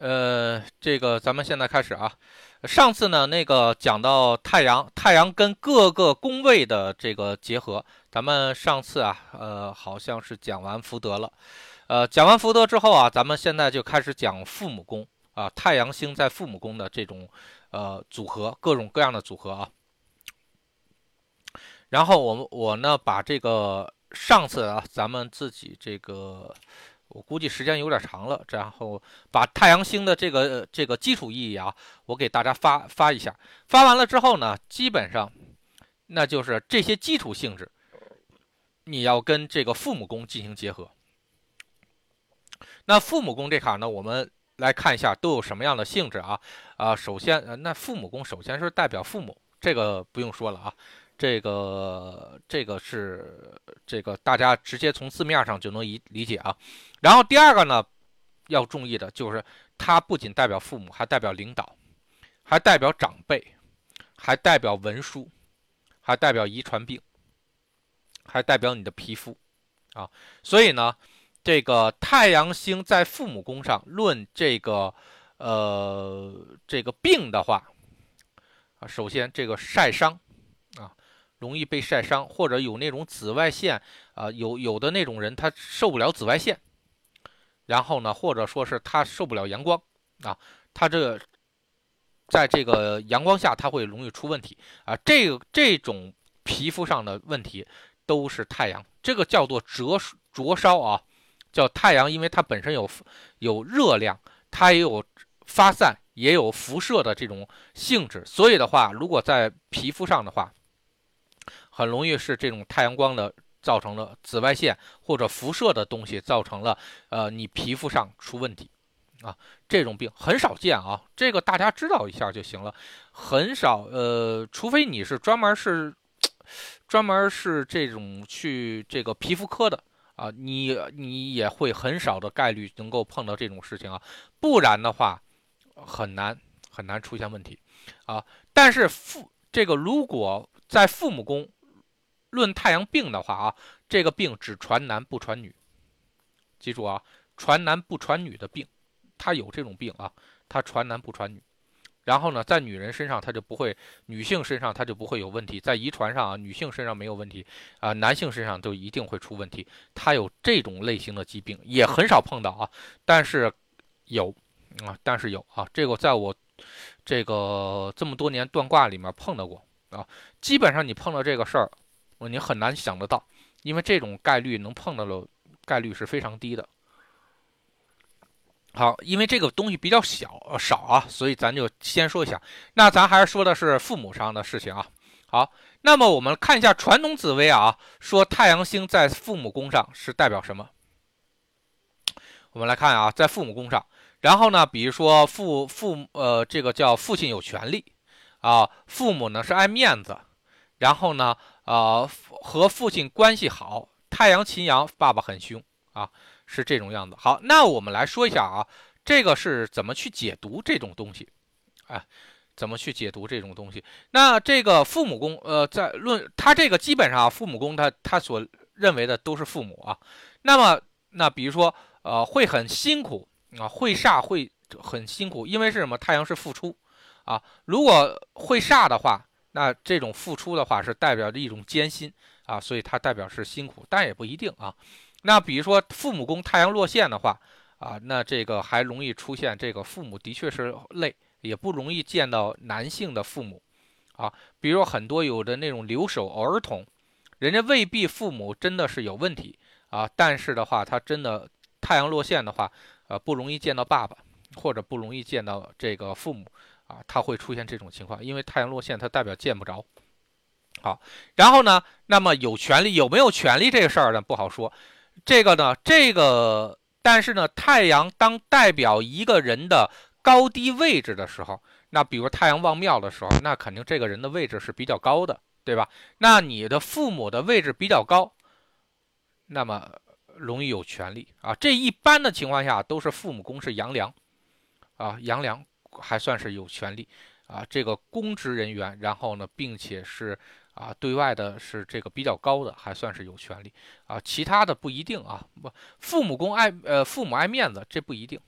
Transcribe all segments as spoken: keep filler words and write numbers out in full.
呃，这个咱们现在开始啊。上次呢，那个讲到太阳，太阳跟各个宫位的这个结合。咱们上次啊，呃，好像是讲完福德了。呃，讲完福德之后啊，咱们现在就开始讲父母宫啊，太阳星在父母宫的这种呃组合，各种各样的组合啊。然后我们我呢，把这个上次啊，咱们自己这个。我估计时间有点长了，然后把太阳星的这个这个基础意义啊，我给大家发发一下。发完了之后呢，基本上那就是这些基础性质，你要跟这个父母宫进行结合。那父母宫这卡呢，我们来看一下都有什么样的性质啊？啊、呃，首先，那父母宫首先是代表父母，这个不用说了啊。这个这个是这个大家直接从字面上就能理解啊。然后第二个呢，要注意的就是它不仅代表父母，还代表领导，还代表长辈，还代表文书，还代表遗传病，还代表你的皮肤啊。所以呢，这个太阳星在父母宫上论这个呃这个病的话啊，首先这个晒伤。容易被晒伤，或者有那种紫外线啊、呃，有有的那种人他受不了紫外线，然后呢，或者说是他受不了阳光啊，他这个在这个阳光下他会容易出问题啊。这个这种皮肤上的问题都是太阳，这个叫做灼灼烧啊，叫太阳，因为它本身有有热量，它也有发散，也有辐射的这种性质，所以的话，如果在皮肤上的话，很容易是这种太阳光的造成了紫外线或者辐射的东西造成了，呃，你皮肤上出问题啊，这种病很少见啊，这个大家知道一下就行了，很少，呃，除非你是专门是专门是这种去这个皮肤科的啊，你你也会很少的概率能够碰到这种事情啊，不然的话很难很难出现问题啊，但是父这个如果在父母宫。论太阳病的话啊，这个病只传男不传女，记住啊，传男不传女的病，它有这种病啊，它传男不传女。然后呢，在女人身上它就不会，女性身上它就不会有问题，在遗传上啊，女性身上没有问题啊、呃，男性身上就一定会出问题。它有这种类型的疾病也很少碰到啊，但是有啊、嗯，但是有啊，这个在我这个这么多年断卦里面碰到过啊，基本上你碰到这个事儿。你很难想得到，因为这种概率能碰到的概率是非常低的。好，因为这个东西比较小少啊，所以咱就先说一下。那咱还是说的是父母上的事情啊。好，那么我们看一下传统紫微啊，说太阳星在父母宫上是代表什么？我们来看啊，在父母宫上，然后呢，比如说父父呃，这个叫父亲有权利啊，父母呢是爱面子，然后呢。呃，和父亲关系好，太阳秦阳，爸爸很凶啊，是这种样子。好，那我们来说一下啊，这个是怎么去解读这种东西，哎，怎么去解读这种东西？那这个父母宫，呃，在论他这个基本上、啊、父母宫他他所认为的都是父母啊。那么那比如说，呃，会很辛苦啊，会煞会很辛苦，因为是什么？太阳是付出啊，如果会煞的话。那这种付出的话是代表着一种艰辛啊，所以它代表是辛苦，但也不一定啊。那比如说父母宫太阳落陷的话啊，那这个还容易出现这个父母的确是累，也不容易见到男性的父母啊。比如很多有的那种留守儿童，人家未必父母真的是有问题啊，但是的话他真的太阳落陷的话，呃，不容易见到爸爸，或者不容易见到这个父母。啊，它会出现这种情况，因为太阳落陷，它代表见不着。好，然后呢，那么有权利有没有权利这个事儿呢，不好说。这个呢，这个，但是呢，太阳当代表一个人的高低位置的时候，那比如太阳旺庙的时候，那肯定这个人的位置是比较高的，对吧？那你的父母的位置比较高，那么容易有权利啊。这一般的情况下都是父母宫是阳梁啊，阳梁。还算是有权利啊，这个公职人员，然后呢，并且是啊，对外的是这个比较高的，还算是有权利啊，其他的不一定啊，不，父母公爱呃，父母爱面子，这不一定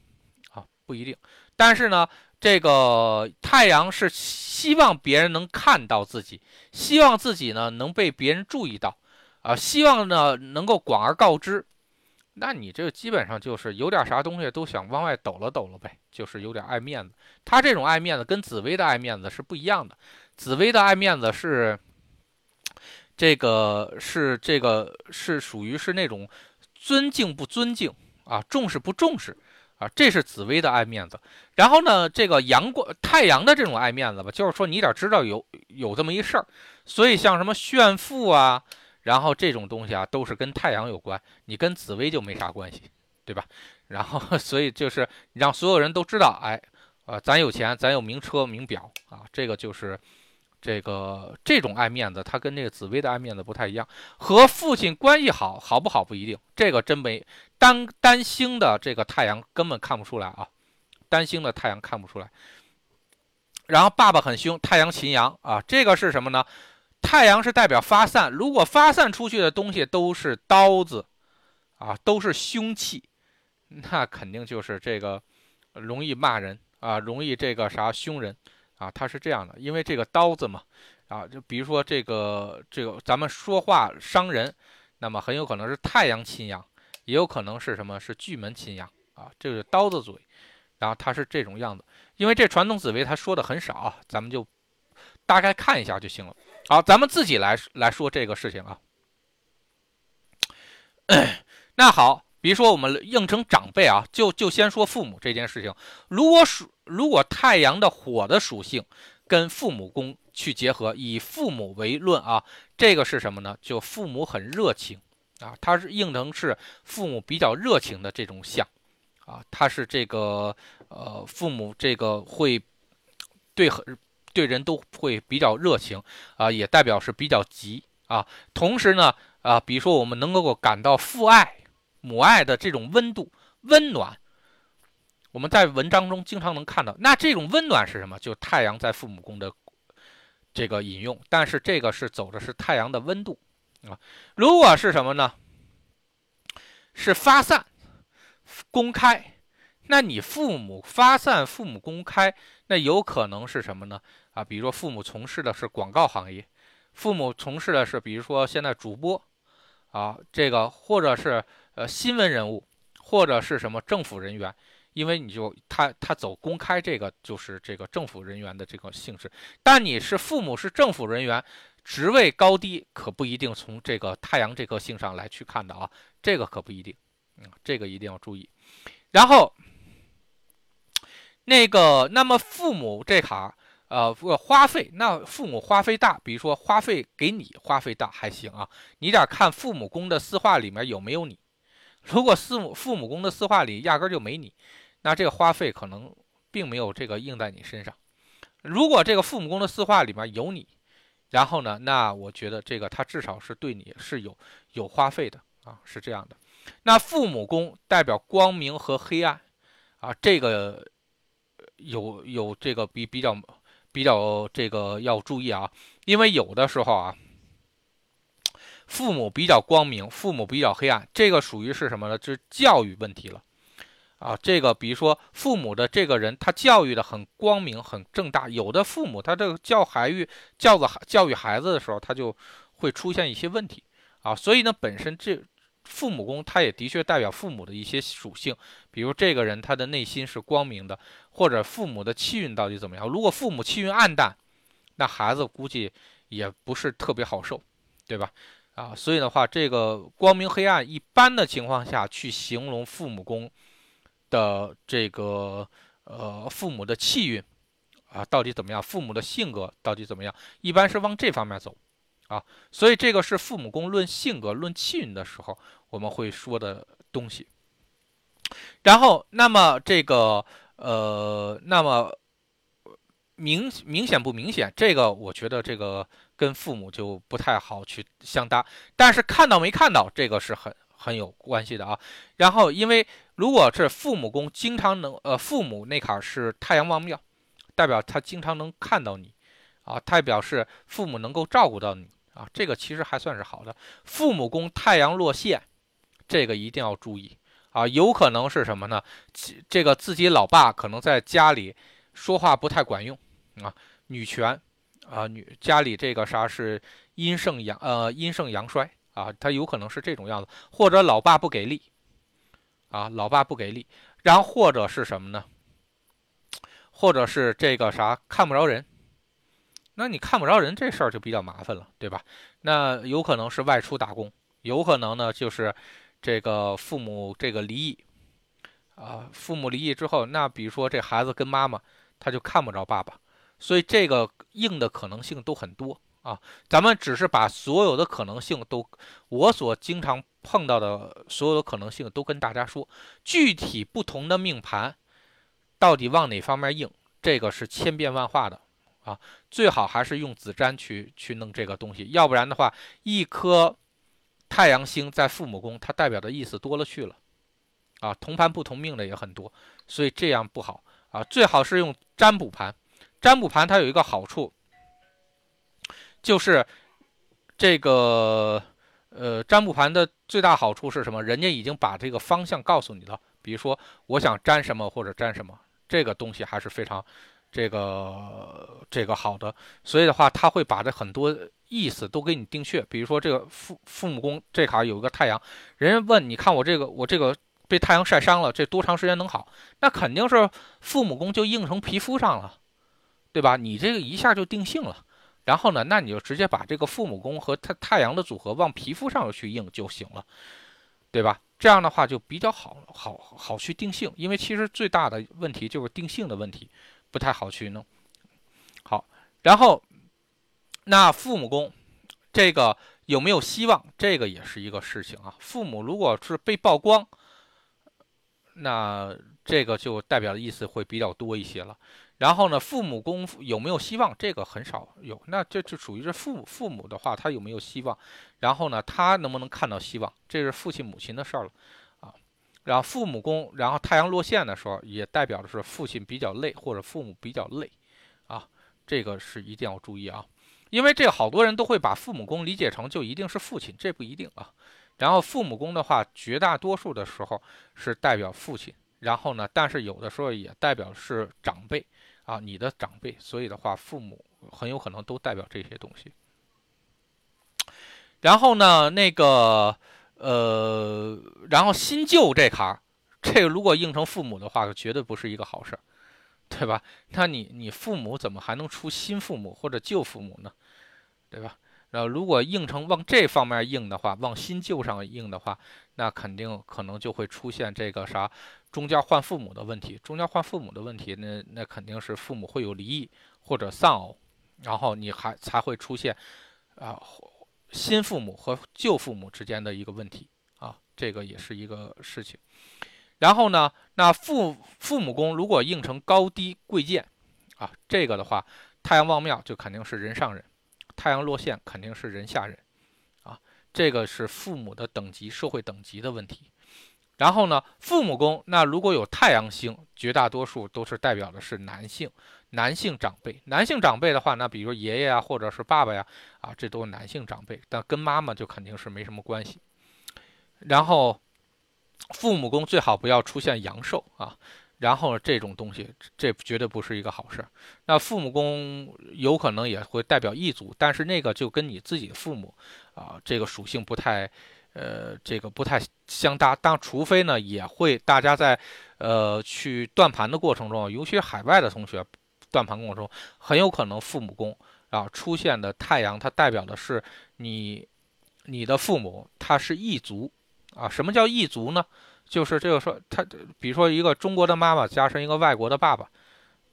啊，不一定。但是呢，这个太阳是希望别人能看到自己，希望自己呢能被别人注意到啊，希望呢能够广而告之。那你这基本上就是有点啥东西都想往外抖了抖了呗，就是有点爱面子。他这种爱面子跟紫薇的爱面子是不一样的，紫薇的爱面子是这个是这个是属于是那种尊敬不尊敬啊，重视不重视啊，这是紫薇的爱面子。然后呢，这个阳光太阳的这种爱面子吧，就是说你得知道有有这么一事儿，所以像什么炫富啊。然后这种东西啊，都是跟太阳有关，你跟紫薇就没啥关系，对吧？然后，所以就是让所有人都知道，哎，呃，咱有钱，咱有名车名表啊，这个就是这个这种爱面子，它跟这个紫薇的爱面子不太一样。和父亲关系好，好不好不一定，这个真没单单星的这个太阳根本看不出来啊，单星的太阳看不出来。然后爸爸很凶，太阳秦阳啊，这个是什么呢？太阳是代表发散，如果发散出去的东西都是刀子啊，都是凶器，那肯定就是这个容易骂人啊，容易这个啥凶人啊，它是这样的。因为这个刀子嘛啊，就比如说这个这个咱们说话伤人，那么很有可能是太阳秦阳，也有可能是什么是巨门秦阳啊，这个刀子嘴，然后它是这种样子。因为这传统紫微它说的很少，咱们就大概看一下就行了。好，咱们自己来来说这个事情啊。那好，比如说我们应承长辈啊，就就先说父母这件事情。如果属如果太阳的火的属性跟父母宫去结合，以父母为论啊，这个是什么呢？就父母很热情啊，他是应承是父母比较热情的这种象啊，他是这个呃父母这个会对很。对人都会比较热情啊，也代表是比较急啊。同时呢，啊，比如说我们能够感到父爱、母爱的这种温度、温暖，我们在文章中经常能看到。那这种温暖是什么？就太阳在父母宫的这个引用，但是这个是走的是太阳的温度啊。如果是什么呢？是发散、公开。那你父母发散，父母公开，那有可能是什么呢？啊，比如说父母从事的是广告行业，父母从事的是比如说现在主播，啊，这个或者是呃新闻人物，或者是什么政府人员，因为你就他他走公开这个就是这个政府人员的这个性质。但你是父母是政府人员，职位高低可不一定从这个太阳这颗星上来去看的啊，这个可不一定，嗯，这个一定要注意。然后。那个，那么父母这卡，呃，花费，那父母花费大，比如说花费给你花费大还行啊，你得看父母宫的四化里面有没有你。如果父母父母宫的四化里压根就没你，那这个花费可能并没有这个印在你身上。如果这个父母宫的四化里面有你，然后呢，那我觉得这个他至少是对你是有有花费的啊，是这样的。那父母宫代表光明和黑暗啊，这个。有有这个比比较比较这个要注意啊，因为有的时候啊，父母比较光明，父母比较黑暗，这个属于是什么呢？就是教育问题了啊。这个比如说父母的这个人，他教育的很光明很正大，有的父母他这个教孩育教子教育孩子的时候，他就会出现一些问题啊。所以呢，本身这父母宫它也的确代表父母的一些属性，比如这个人他的内心是光明的，或者父母的气运到底怎么样。如果父母气运暗淡，那孩子估计也不是特别好受，对吧？啊，所以的话，这个光明黑暗一般的情况下去形容父母宫的这个呃父母的气运啊到底怎么样，父母的性格到底怎么样，一般是往这方面走。啊，所以这个是父母宫论性格、论气运的时候我们会说的东西。然后，那么这个呃，那么明明显不明显？这个我觉得这个跟父母就不太好去相搭，但是看到没看到，这个是很很有关系的啊。然后，因为如果是父母宫经常能呃，父母那卡是太阳王庙，代表他经常能看到你啊，代表是父母能够照顾到你。啊，这个其实还算是好的。父母宫太阳落陷，这个一定要注意啊，有可能是什么呢？这个自己老爸可能在家里说话不太管用啊，女权啊，女家里这个啥是阴盛阳呃阴盛阳衰啊，他有可能是这种样子，或者老爸不给力啊，老爸不给力，然后或者是什么呢？或者是这个啥看不着人。那你看不着人这事儿就比较麻烦了，对吧？那有可能是外出打工，有可能呢就是这个父母这个离异啊，父母离异之后，那比如说这孩子跟妈妈他就看不着爸爸，所以这个硬的可能性都很多啊。咱们只是把所有的可能性都，我所经常碰到的所有的可能性都跟大家说，具体不同的命盘到底往哪方面硬，这个是千变万化的。啊，最好还是用子瞻去去弄这个东西，要不然的话，一颗太阳星在父母宫，它代表的意思多了去了，啊，同盘不同命的也很多，所以这样不好啊。最好是用占卜盘，占卜盘它有一个好处，就是这个呃占卜盘的最大好处是什么？人家已经把这个方向告诉你了，比如说我想占什么或者占什么，这个东西还是非常。这个这个好的，所以的话，他会把这很多意思都给你定穴。比如说这个父父母宫这卡有一个太阳，人家问你看我这个我这个被太阳晒伤了，这多长时间能好？那肯定是父母宫就映成皮肤上了，对吧？你这个一下就定性了。然后呢，那你就直接把这个父母宫和太太阳的组合往皮肤上去映就行了，对吧？这样的话就比较好好好去定性，因为其实最大的问题就是定性的问题。不太好去弄，好，然后那父母宫这个有没有希望？这个也是一个事情啊。父母如果是被曝光，那这个就代表的意思会比较多一些了。然后呢，父母宫有没有希望？这个很少有。那这就属于是父母父母的话，他有没有希望？然后呢，他能不能看到希望？这是父亲母亲的事儿了。然后父母宫，然后太阳落陷的时候，也代表的是父亲比较累或者父母比较累，啊，这个是一定要注意啊，因为这个好多人都会把父母宫理解成就一定是父亲，这不一定啊。然后父母宫的话，绝大多数的时候是代表父亲，然后呢，但是有的时候也代表是长辈啊，你的长辈，所以的话，父母很有可能都代表这些东西。然后呢，那个。呃，然后新旧这卡，这个如果应成父母的话，绝对不是一个好事，对吧？那你你父母怎么还能出新父母或者旧父母呢？对吧？然后如果应成往这方面应的话，往新旧上应的话，那肯定可能就会出现这个啥中间换父母的问题。中间换父母的问题，那那肯定是父母会有离异或者丧偶，然后你还才会出现啊。呃新父母和旧父母之间的一个问题啊，这个也是一个事情。然后呢，那父父母宫如果应成高低贵贱啊，这个的话，太阳旺庙就肯定是人上人，太阳落陷肯定是人下人啊，这个是父母的等级、社会等级的问题。然后呢，父母宫那如果有太阳星，绝大多数都是代表的是男性，男性长辈，男性长辈的话，那比如爷爷啊，或者是爸爸呀，啊，这都是男性长辈，但跟妈妈就肯定是没什么关系。然后，父母宫最好不要出现阳寿啊，然后这种东西，这绝对不是一个好事。那父母宫有可能也会代表异族，但是那个就跟你自己的父母啊，这个属性不太。呃，这个不太相搭，但除非呢，也会大家在呃去断盘的过程中，尤其海外的同学断盘过程中，很有可能父母宫啊出现的太阳，它代表的是你你的父母，他是异族啊。什么叫异族呢？就是这个说，他比如说一个中国的妈妈加上一个外国的爸爸，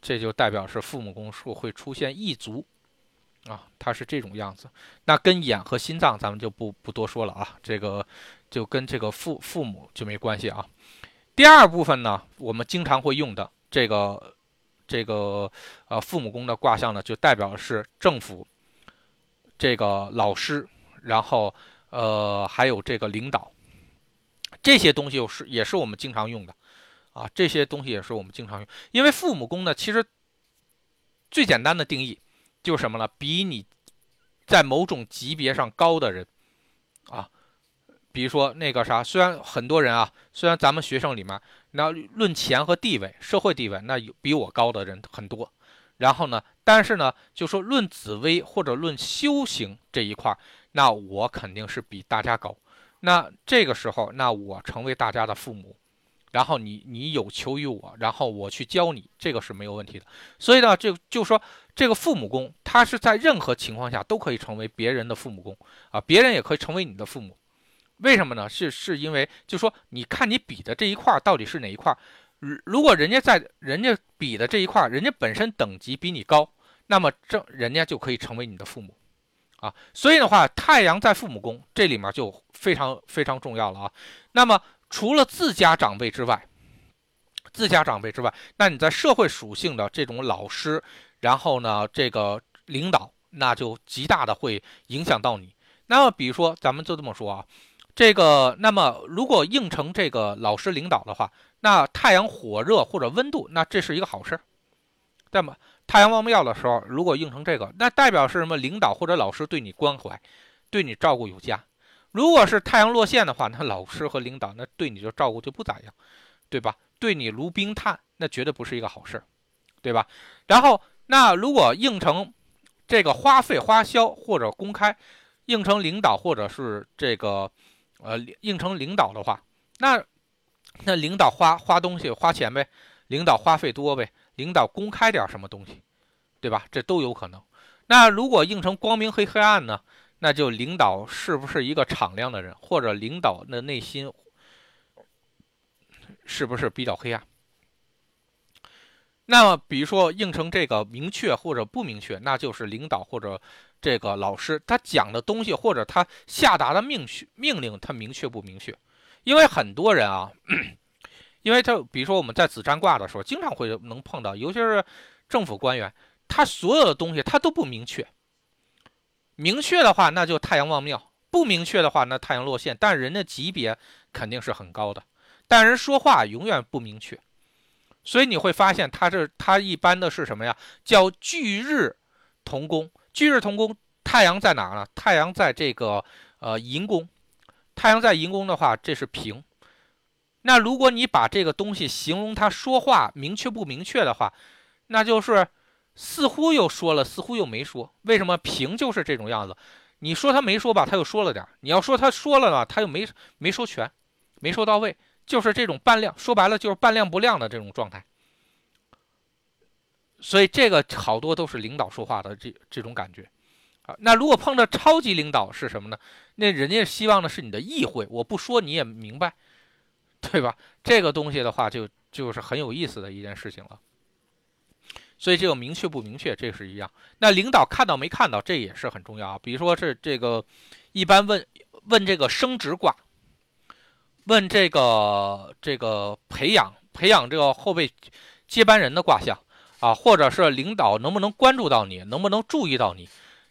这就代表是父母宫数会出现异族。啊，它是这种样子，那跟眼和心脏咱们就不不多说了啊，这个就跟这个父父母就没关系啊。第二部分呢，我们经常会用的这个这个呃父母宫的卦象呢，就代表是政府、这个老师，然后呃还有这个领导，这些东西是也是我们经常用的啊，这些东西也是我们经常用，因为父母宫呢，其实最简单的定义。就是什么了？比你在某种级别上高的人，啊，比如说那个啥，虽然很多人啊，虽然咱们学生里面，那论钱和地位、社会地位，那有比我高的人很多。然后呢，但是呢，就说论紫微或者论修行这一块，那我肯定是比大家高。那这个时候，那我成为大家的父母，然后你你有求于我，然后我去教你，这个是没有问题的。所以呢，就就说这个父母宫，它是在任何情况下都可以成为别人的父母宫啊，别人也可以成为你的父母。为什么呢？是是因为，就说你看你比的这一块到底是哪一块？如果人家在人家比的这一块，人家本身等级比你高，那么这人家就可以成为你的父母啊。所以的话，太阳在父母宫这里面就非常非常重要了啊。那么除了自家长辈之外，自家长辈之外，那你在社会属性的这种老师，然后呢这个领导，那就极大的会影响到你。那么比如说，咱们就这么说啊。这个，那么如果应承这个老师领导的话，那太阳火热或者温度，那这是一个好事。那么太阳王庙的时候，如果应承这个，那代表是什么？领导或者老师对你关怀，对你照顾有加。如果是太阳落陷的话，那老师和领导那对你就照顾就不咋样，对吧？对你如冰炭，那绝对不是一个好事，对吧？然后，那如果应承这个花费花销或者公开，应承领导或者是这个。呃，应承领导的话，那那领导花花东西花钱呗，领导花费多呗，领导公开点什么东西，对吧？这都有可能。那如果应承光明黑黑暗呢？那就领导是不是一个敞亮的人，或者领导的内心是不是比较黑暗？那么比如说应承这个明确或者不明确，那就是领导或者。这个老师他讲的东西或者他下达的命命令，他明确不明确？因为很多人啊，因为他比如说我们在子占卦的时候，经常会能碰到，尤其是政府官员，他所有的东西他都不明确。明确的话，那就太阳旺庙；不明确的话，那太阳落陷。但人的级别肯定是很高的，但人说话永远不明确，所以你会发现他是他一般的是什么呀？叫巨日同宫。巨日同宫，太阳在哪呢？太阳在这个呃寅宫，太阳在寅宫的话，这是平。那如果你把这个东西形容他说话明确不明确的话，那就是似乎又说了，似乎又没说。为什么平就是这种样子？你说他没说吧，他又说了点；你要说他说了呢，他又没没说全，没说到位，就是这种半量。说白了就是半量不量的这种状态。所以这个好多都是领导说话的这这种感觉，啊，那如果碰到超级领导是什么呢？那人家希望的是你的意会，我不说你也明白，对吧？这个东西的话就，就就是很有意思的一件事情了。所以这个明确不明确，这是一样。那领导看到没看到，这也是很重要啊。比如说是这个，一般问问这个升职卦，问这个这个培养培养这个后备接班人的卦象。啊，或者是领导能不能关注到你，能不能注意到你，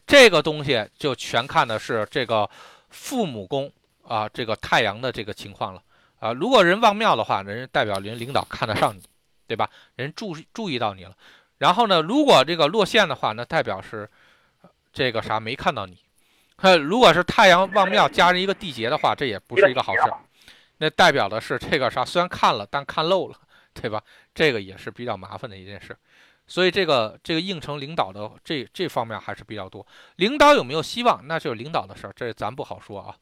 这个东西就全看的是这个父母宫啊，这个太阳的这个情况了啊。如果人旺庙的话，人代表人领导看得上你，对吧？人注注意到你了。然后呢，如果这个落陷的话，那代表是这个啥没看到你。如果是太阳旺庙加上一个地劫的话，这也不是一个好事，那代表的是这个啥虽然看了，但看漏了。对吧？这个也是比较麻烦的一件事，所以这个这个应承领导的这这方面还是比较多。领导有没有希望，那就是领导的事儿，这咱不好说啊。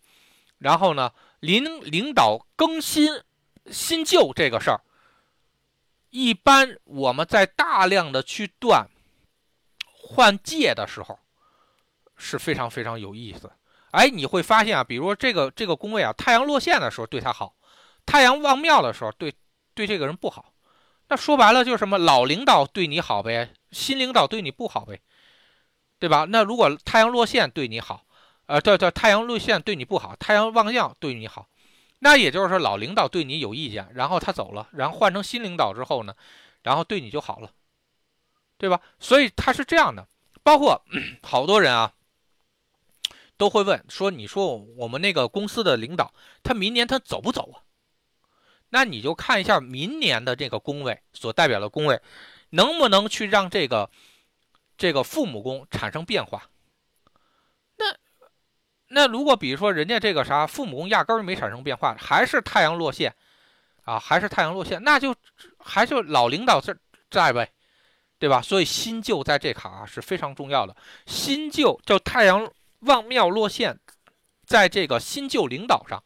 然后呢，领领导更新新旧这个事儿，一般我们在大量的去断换届的时候是非常非常有意思。哎，你会发现啊，比如说这个这个宫位啊，太阳落陷的时候对他好，太阳旺庙的时候对。对这个人不好，那说白了就是什么？老领导对你好呗，新领导对你不好呗，对吧？那如果太阳落陷对你好，呃，对对，太阳落陷对你不好，太阳旺相对你好，那也就是说老领导对你有意见，然后他走了，然后换成新领导之后呢，然后对你就好了，对吧？所以他是这样的，包括好多人啊，都会问说，你说我们那个公司的领导，他明年他走不走啊？那你就看一下明年的这个宫位所代表的宫位，能不能去让这个这个父母宫产生变化？那那如果比如说人家这个啥父母宫压根儿没产生变化，还是太阳落陷啊，还是太阳落陷，那就还就老领导这在呗，对吧？所以新旧在这卡、啊、是非常重要的。新旧叫太阳旺庙落陷在这个新旧领导上，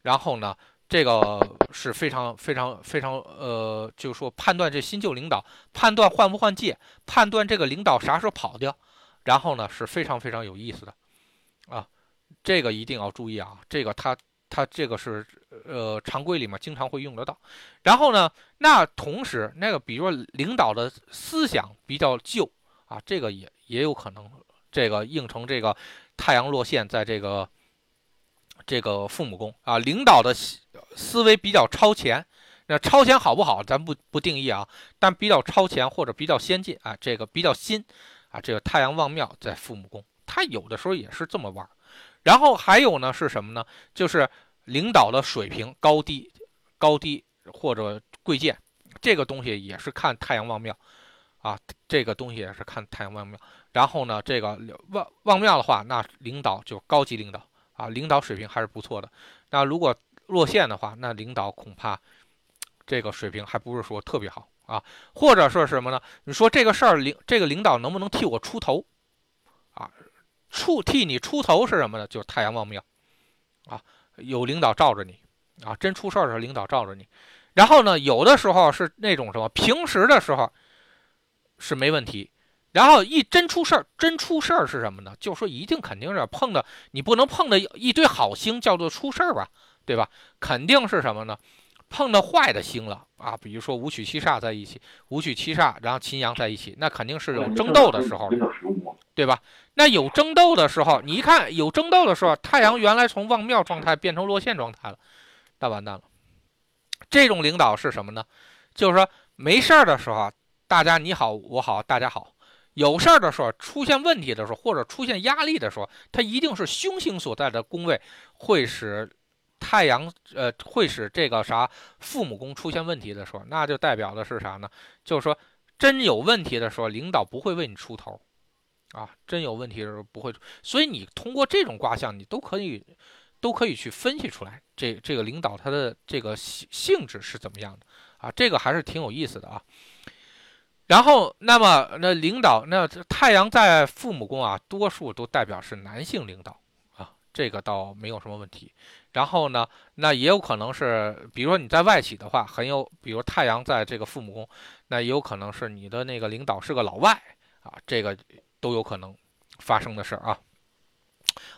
然后呢这个是非常非常非常呃就是说判断这新旧领导，判断换不换届，判断这个领导啥时候跑掉，然后呢是非常非常有意思的啊，这个一定要注意啊，这个它它这个是呃常规里面经常会用得到。然后呢，那同时那个比如说领导的思想比较旧啊，这个也也有可能这个应成这个太阳落陷在这个这个父母宫啊，领导的思维比较超前。那超前好不好咱不不定义啊，但比较超前或者比较先进啊，这个比较新啊，这个太阳旺庙在父母宫，他有的时候也是这么玩。然后还有呢是什么呢，就是领导的水平高低高低或者贵贱，这个东西也是看太阳旺庙啊，这个东西也是看太阳旺庙。然后呢这个旺旺庙的话，那领导就高级领导啊，领导水平还是不错的。那如果落线的话，那领导恐怕这个水平还不是说特别好啊，或者说什么呢？你说这个事儿，领这个领导能不能替我出头啊？出替你出头是什么呢？就是太阳旺庙啊，有领导罩着你啊，真出事儿的时候领导罩着你。然后呢，有的时候是那种什么，平时的时候是没问题。然后一真出事儿，真出事儿是什么呢？就说一定肯定是碰的，你不能碰的一堆好星叫做出事儿吧，对吧？肯定是什么呢？碰到坏的星了啊，比如说武曲七煞在一起，武曲七煞，然后秦阳在一起，那肯定是有争斗的时候，对吧？那有争斗的时候，你一看有争斗的时候，太阳原来从旺庙状态变成落陷状态了，那完蛋了。这种领导是什么呢？就是说没事儿的时候，大家你好我好大家好。有事儿的时候，出现问题的时候，或者出现压力的时候，它一定是凶星所在的宫位会使太阳呃会使这个啥父母宫出现问题的时候，那就代表的是啥呢？就是说真有问题的时候，领导不会为你出头啊，真有问题的时候不会。所以你通过这种卦象，你都可以都可以去分析出来这这个领导他的这个性质是怎么样的啊，这个还是挺有意思的啊。然后，那么那领导，那太阳在父母宫啊，多数都代表是男性领导啊，这个倒没有什么问题。然后呢，那也有可能是，比如说你在外企的话，很有，比如太阳在这个父母宫，那也有可能是你的那个领导是个老外啊，这个都有可能发生的事啊。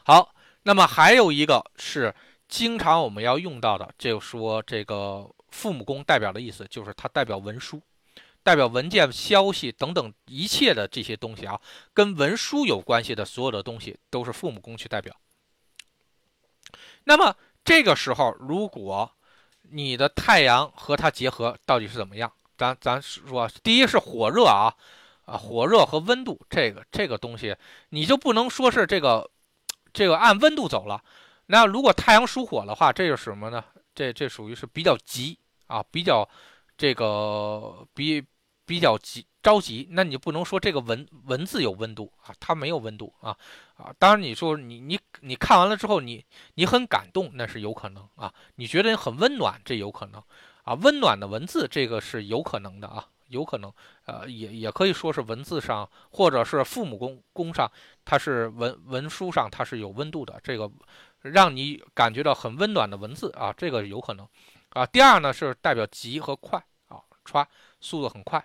好，那么还有一个是经常我们要用到的，就说这个父母宫代表的意思，就是它代表文书。代表文件、消息等等一切的这些东西啊，跟文书有关系的所有的东西都是父母宫去代表。那么这个时候，如果你的太阳和它结合，到底是怎么样？咱咱说，第一是火热啊，啊火热和温度，这个这个东西你就不能说是这个这个按温度走了。那如果太阳属火的话，这是什么呢？这这属于是比较急啊，比较这个比。比较急着急，那你不能说这个文文字有温度啊，它没有温度啊啊！当然你说你你你看完了之后你，你你很感动，那是有可能啊。你觉得很温暖，这有可能啊。温暖的文字，这个是有可能的啊，有可能。呃，也也可以说是文字上，或者是父母宫宫上，它是文文书上它是有温度的，这个让你感觉到很温暖的文字啊，这个有可能啊。第二呢是代表急和快啊，刷速度很快。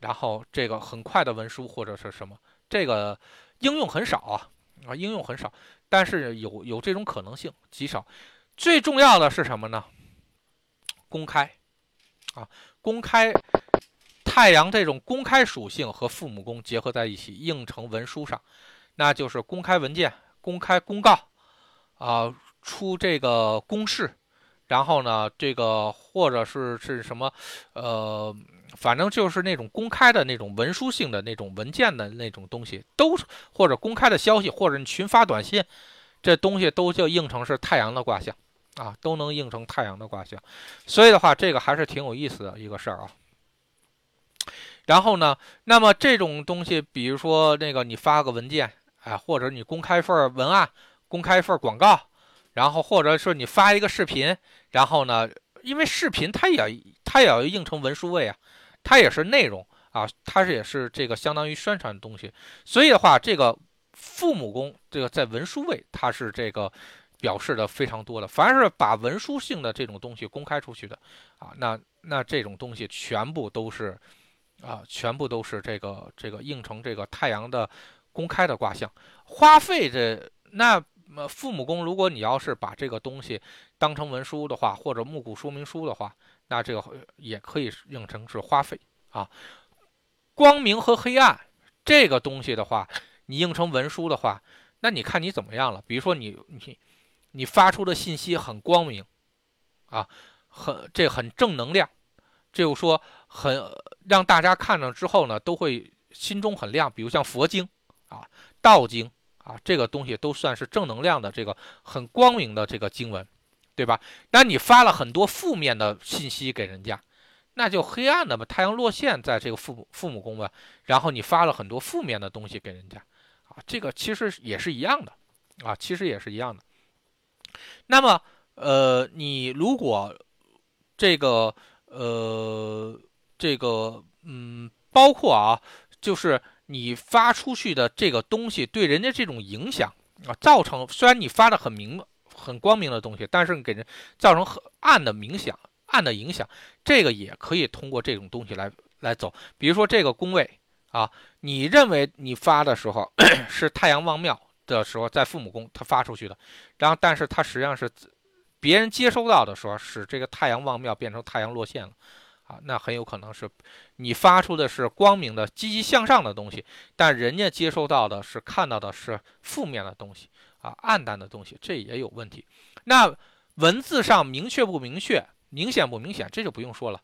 然后这个很快的文书或者是什么，这个应用很少啊啊，应用很少，但是有有这种可能性极少。最重要的是什么呢？公开啊，公开太阳这种公开属性和父母宫结合在一起，应成文书上，那就是公开文件、公开公告啊，出这个公示。然后呢，这个或者是是什么，呃，反正就是那种公开的那种文书性的那种文件的那种东西，都或者公开的消息，或者你群发短信，这东西都就应成是太阳的卦象啊，都能应成太阳的卦象。所以的话，这个还是挺有意思的一个事儿啊。然后呢，那么这种东西，比如说那个你发个文件啊，或者你公开份文案。公开一份广告，然后或者说你发一个视频，然后呢，因为视频它也要它也要映成文书位啊，它也是内容啊，它是也是这个相当于宣传的东西，所以的话，这个父母宫这个在文书位它是这个表示的非常多的，凡是把文书性的这种东西公开出去的啊，那那这种东西全部都是啊，全部都是这个这个映成这个太阳的公开的卦象，花费这那父母宫，如果你要是把这个东西当成文书的话，或者木骨说明书的话，那这个也可以映成是花费啊。光明和黑暗这个东西的话，你映成文书的话，那你看你怎么样了？比如说你你你发出的信息很光明啊，很这很正能量，这就说很让大家看了之后呢，都会心中很亮。比如像佛经啊、道经啊，这个东西都算是正能量的，这个很光明的这个经文，对吧？那你发了很多负面的信息给人家，那就黑暗的嘛。太阳落陷在这个父母父母宫吧，然后你发了很多负面的东西给人家啊，这个其实也是一样的啊，其实也是一样的。那么，呃，你如果这个呃这个嗯，包括啊，就是你发出去的这个东西对人家这种影响啊，造成虽然你发的很明很光明的东西，但是给人造成很暗的冥想、暗的影响，这个也可以通过这种东西来来走。比如说这个宫位啊，你认为你发的时候咳咳是太阳旺庙的时候，在父母宫他发出去的，然后但是他实际上是别人接收到的时候，使这个太阳旺庙变成太阳落陷了啊，那很有可能是你发出的是光明的、积极向上的东西，但人家接收到的是看到的是负面的东西啊、暗淡的东西，这也有问题。那文字上明确不明确、明显不明显，这就不用说了。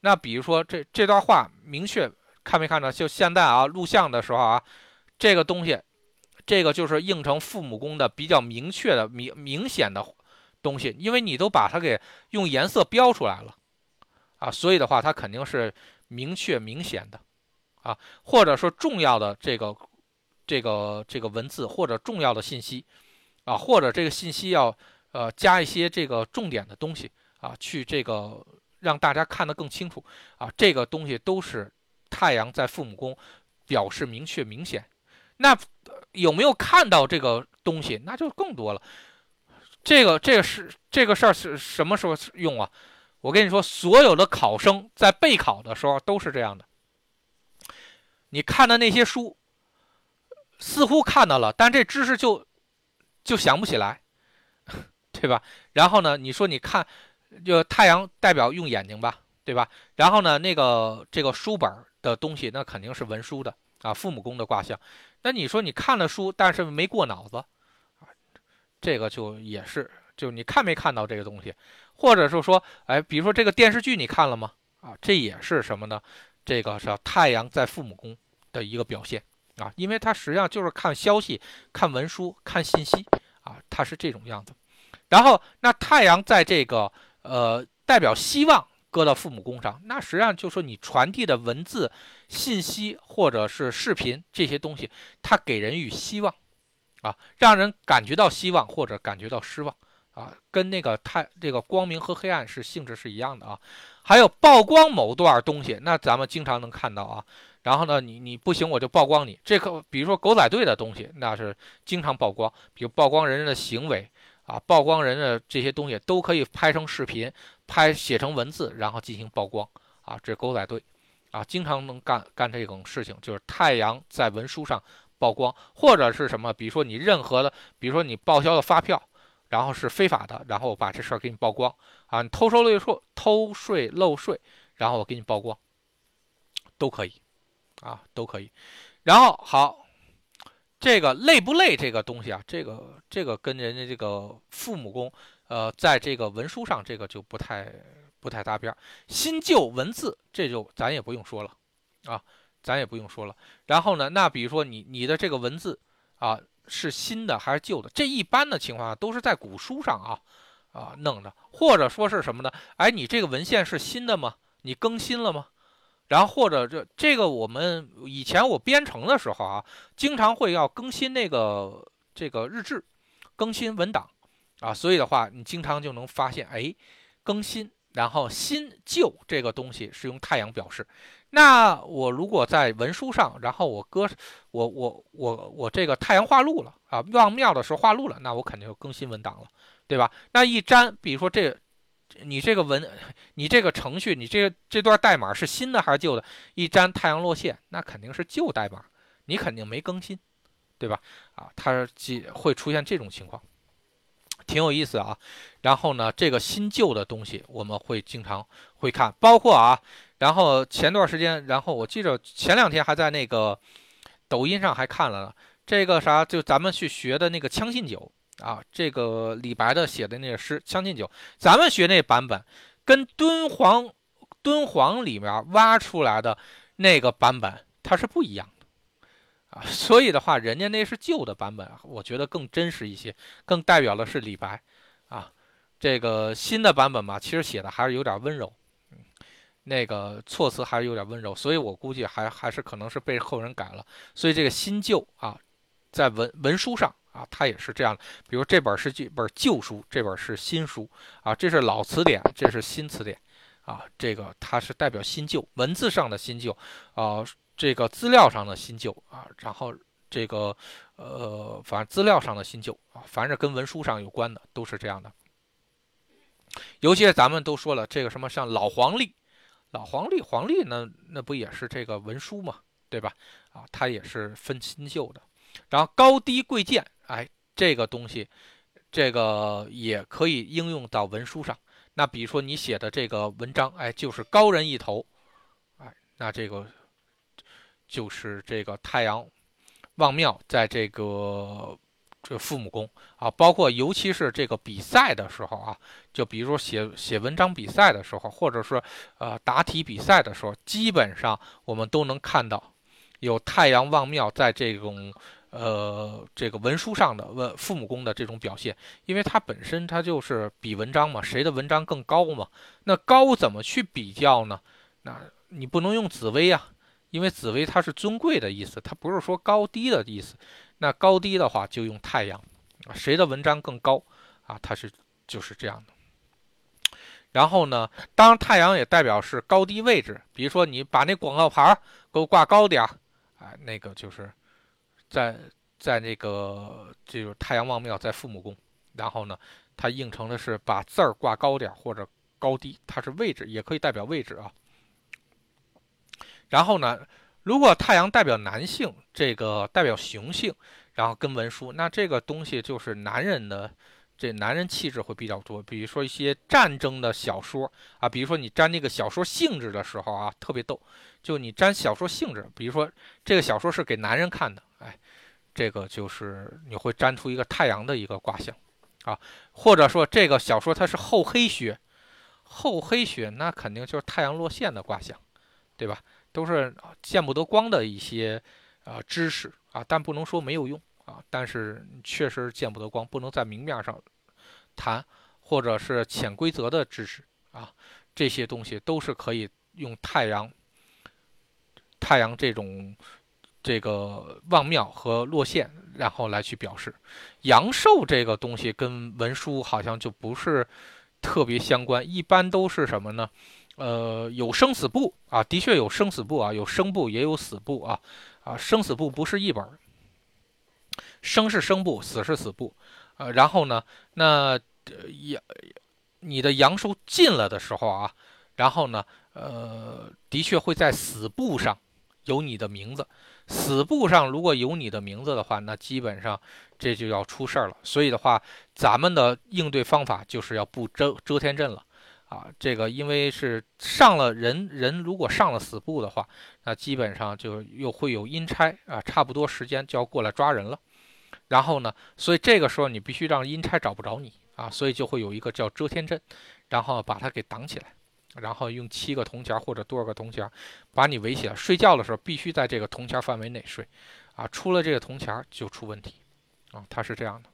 那比如说这这段话明确看没看到？就现在啊，录像的时候啊，这个东西。这个就是映成父母宫的比较明确的、明明显的东西，因为你都把它给用颜色标出来了啊，所以的话，它肯定是明确明显的啊，或者说重要的这个、这个、这个文字或者重要的信息啊，或者这个信息要呃加一些这个重点的东西啊，去这个让大家看得更清楚啊，这个东西都是太阳在父母宫表示明确明显。那有没有看到这个东西？那就更多了。这个这个是这个事儿是什么时候用啊？我跟你说，所有的考生在备考的时候都是这样的。你看的那些书，似乎看到了，但这知识就就想不起来，对吧？然后呢，你说你看，就太阳代表用眼睛吧，对吧？然后呢，那个这个书本的东西，那肯定是文书的。啊，父母宫的卦象，那你说你看了书，但是没过脑子，啊，这个就也是，就你看没看到这个东西，或者是说，哎，比如说这个电视剧你看了吗？啊，这也是什么呢？这个是太阳在父母宫的一个表现啊，因为它实际上就是看消息、看文书、看信息啊，它是这种样子。然后，那太阳在这个呃代表希望。搁到父母宫上，那实际上就说你传递的文字信息或者是视频这些东西，它给人与希望啊，让人感觉到希望或者感觉到失望啊，跟那个太这个光明和黑暗是性质是一样的啊。还有曝光某段东西，那咱们经常能看到啊。然后呢，你你不行我就曝光你，这个比如说狗仔队的东西，那是经常曝光，比如曝光人的行为。啊，曝光人的这些东西都可以拍成视频，拍写成文字，然后进行曝光啊。这狗仔队啊，经常能干干这种事情，就是太阳在文书上曝光，或者是什么，比如说你任何的，比如说你报销的发票，然后是非法的，然后我把这事儿给你曝光啊，你偷收漏税、偷税漏税，然后我给你曝光，都可以啊，都可以。然后好。这个累不累这个东西啊，这个这个跟人家这个父母宫，呃，在这个文书上这个就不太不太搭边。新旧文字这就咱也不用说了啊，咱也不用说了。然后呢，那比如说你你的这个文字啊是新的还是旧的，这一般的情况下都是在古书上啊啊弄的，或者说是什么呢？哎，你这个文献是新的吗？你更新了吗？然后或者这这个我们以前我编程的时候啊，经常会要更新那个这个日志，更新文档啊，所以的话你经常就能发现，哎，更新然后新旧这个东西是用太阳表示。那我如果在文书上，然后我搁我我我我这个太阳画路了啊，忘庙的时候画路了，那我肯定就更新文档了，对吧？那一粘，比如说这你这个文你这个程序你这这段代码是新的还是旧的，一粘太阳落线，那肯定是旧代码，你肯定没更新，对吧？啊，它会出现这种情况，挺有意思啊。然后呢，这个新旧的东西我们会经常会看，包括啊，然后前段时间，然后我记着前两天还在那个抖音上还看了这个啥，就咱们去学的那个《将进酒》啊，这个李白的写的那个诗《将进酒》，咱们学那版本跟敦煌敦煌里面挖出来的那个版本它是不一样的。啊，所以的话，人家那是旧的版本，我觉得更真实一些，更代表的是李白，啊，这个新的版本嘛，其实写的还是有点温柔，嗯，那个措辞还是有点温柔，所以我估计还还是可能是被后人改了，所以这个新旧啊，在文文书上啊，它也是这样的，比如这本是这本旧书，这本是新书啊，这是老词典，这是新词典，啊，这个它是代表新旧，文字上的新旧，啊。这个资料上的新旧啊，然后这个呃，反正资料上的新旧啊，凡是跟文书上有关的都是这样的。尤其是咱们都说了这个什么，像老黄历，老黄历，黄历呢，那不也是这个文书嘛，对吧？啊，它也是分新旧的。然后高低贵贱，哎，这个东西，这个也可以应用到文书上。那比如说你写的这个文章，哎，就是高人一头，哎，那这个。就是这个太阳望庙在这个这父母宫啊，包括尤其是这个比赛的时候啊，就比如说写写文章比赛的时候，或者是呃答题比赛的时候，基本上我们都能看到有太阳望庙在这种呃这个文书上的问父母宫的这种表现，因为它本身它就是比文章嘛，谁的文章更高嘛？那高怎么去比较呢？那你不能用紫微啊。因为紫微它是尊贵的意思，它不是说高低的意思。那高低的话就用太阳，谁的文章更高啊？它是就是这样的。然后呢，当然太阳也代表是高低位置，比如说你把那广告牌给我挂高点儿，哎，那个就是在在那个就是太阳望庙在父母宫，然后呢，它映成的是把字儿挂高点或者高低，它是位置，也可以代表位置啊。然后呢，如果太阳代表男性，这个代表雄性，然后跟文书，那这个东西就是男人的，这男人气质会比较多。比如说一些战争的小说啊，比如说你沾那个小说性质的时候啊，特别逗。就你沾小说性质，比如说这个小说是给男人看的，哎，这个就是你会沾出一个太阳的一个卦象啊，或者说这个小说它是厚黑学，厚黑学那肯定就是太阳落线的卦象，对吧？都是见不得光的一些呃知识啊，但不能说没有用啊，但是确实见不得光，不能在明面上谈，或者是潜规则的知识啊，这些东西都是可以用太阳太阳这种这个望庙和落线然后来去表示。阳寿这个东西跟文书好像就不是特别相关，一般都是什么呢？呃，有生死簿啊，的确有生死簿啊，有生簿也有死簿啊，啊，生死簿不是一本，生是生簿，死是死簿，呃，然后呢，那阳、呃、你的阳寿尽了的时候啊，然后呢，呃，的确会在死簿上有你的名字，死簿上如果有你的名字的话，那基本上这就要出事儿了，所以的话，咱们的应对方法就是要不遮遮天阵了。啊，这个因为是上了人人如果上了死簿的话，那基本上就又会有阴差啊，差不多时间就要过来抓人了。然后呢，所以这个时候你必须让阴差找不着你啊，所以就会有一个叫遮天阵，然后把它给挡起来，然后用七个铜钱或者多少个铜钱把你围起来。睡觉的时候必须在这个铜钱范围内睡啊，出了这个铜钱就出问题啊，它是这样的。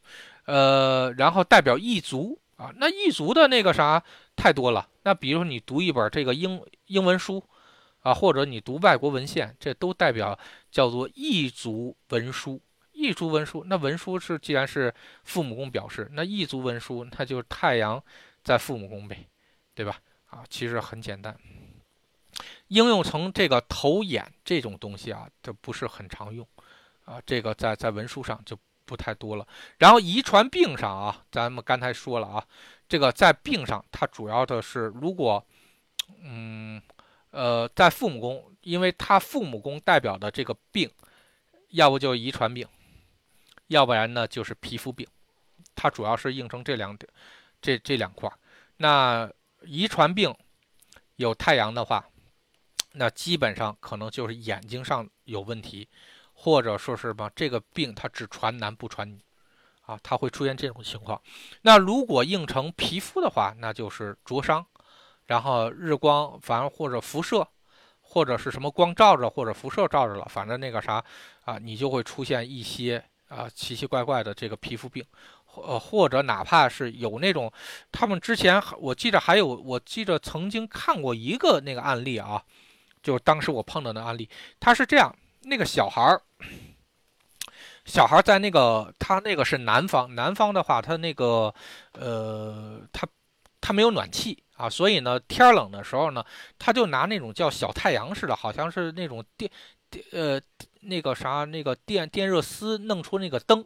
呃，然后代表异族。啊，那异族的那个啥太多了。那比如说你读一本这个英英文书，啊，或者你读外国文献，这都代表叫做异族文书、异族文书，那文书是既然是父母宫表示，那异族文书那就是太阳在父母宫呗，对吧？啊，其实很简单。应用成这个头眼这种东西啊，这不是很常用啊，这个在在文书上就不太多了。然后遗传病上啊，咱们刚才说了啊，这个在病上它主要的是如果嗯呃在父母宫，因为它父母宫代表的这个病。要不就遗传病，要不然呢就是皮肤病，它主要是映成这两点，这这两块。那遗传病有太阳的话，那基本上可能就是眼睛上有问题，或者说是吧，这个病它只传男不传女，啊，它会出现这种情况。那如果映成皮肤的话，那就是灼伤，然后日光反而或者辐射。或者是什么光照着，或者辐射照着了，反正那个啥啊，你就会出现一些啊奇奇怪怪的这个皮肤病，呃，或者哪怕是有那种，他们之前我记着还有，我记着曾经看过一个那个案例啊，就是当时我碰到的案例，他是这样，那个小孩儿，小孩在那个他那个是南方，南方的话，他那个呃他他没有暖气。啊，所以呢，天冷的时候呢，他就拿那种叫小太阳似的，好像是那种电电呃那个啥那个电电热丝弄出那个灯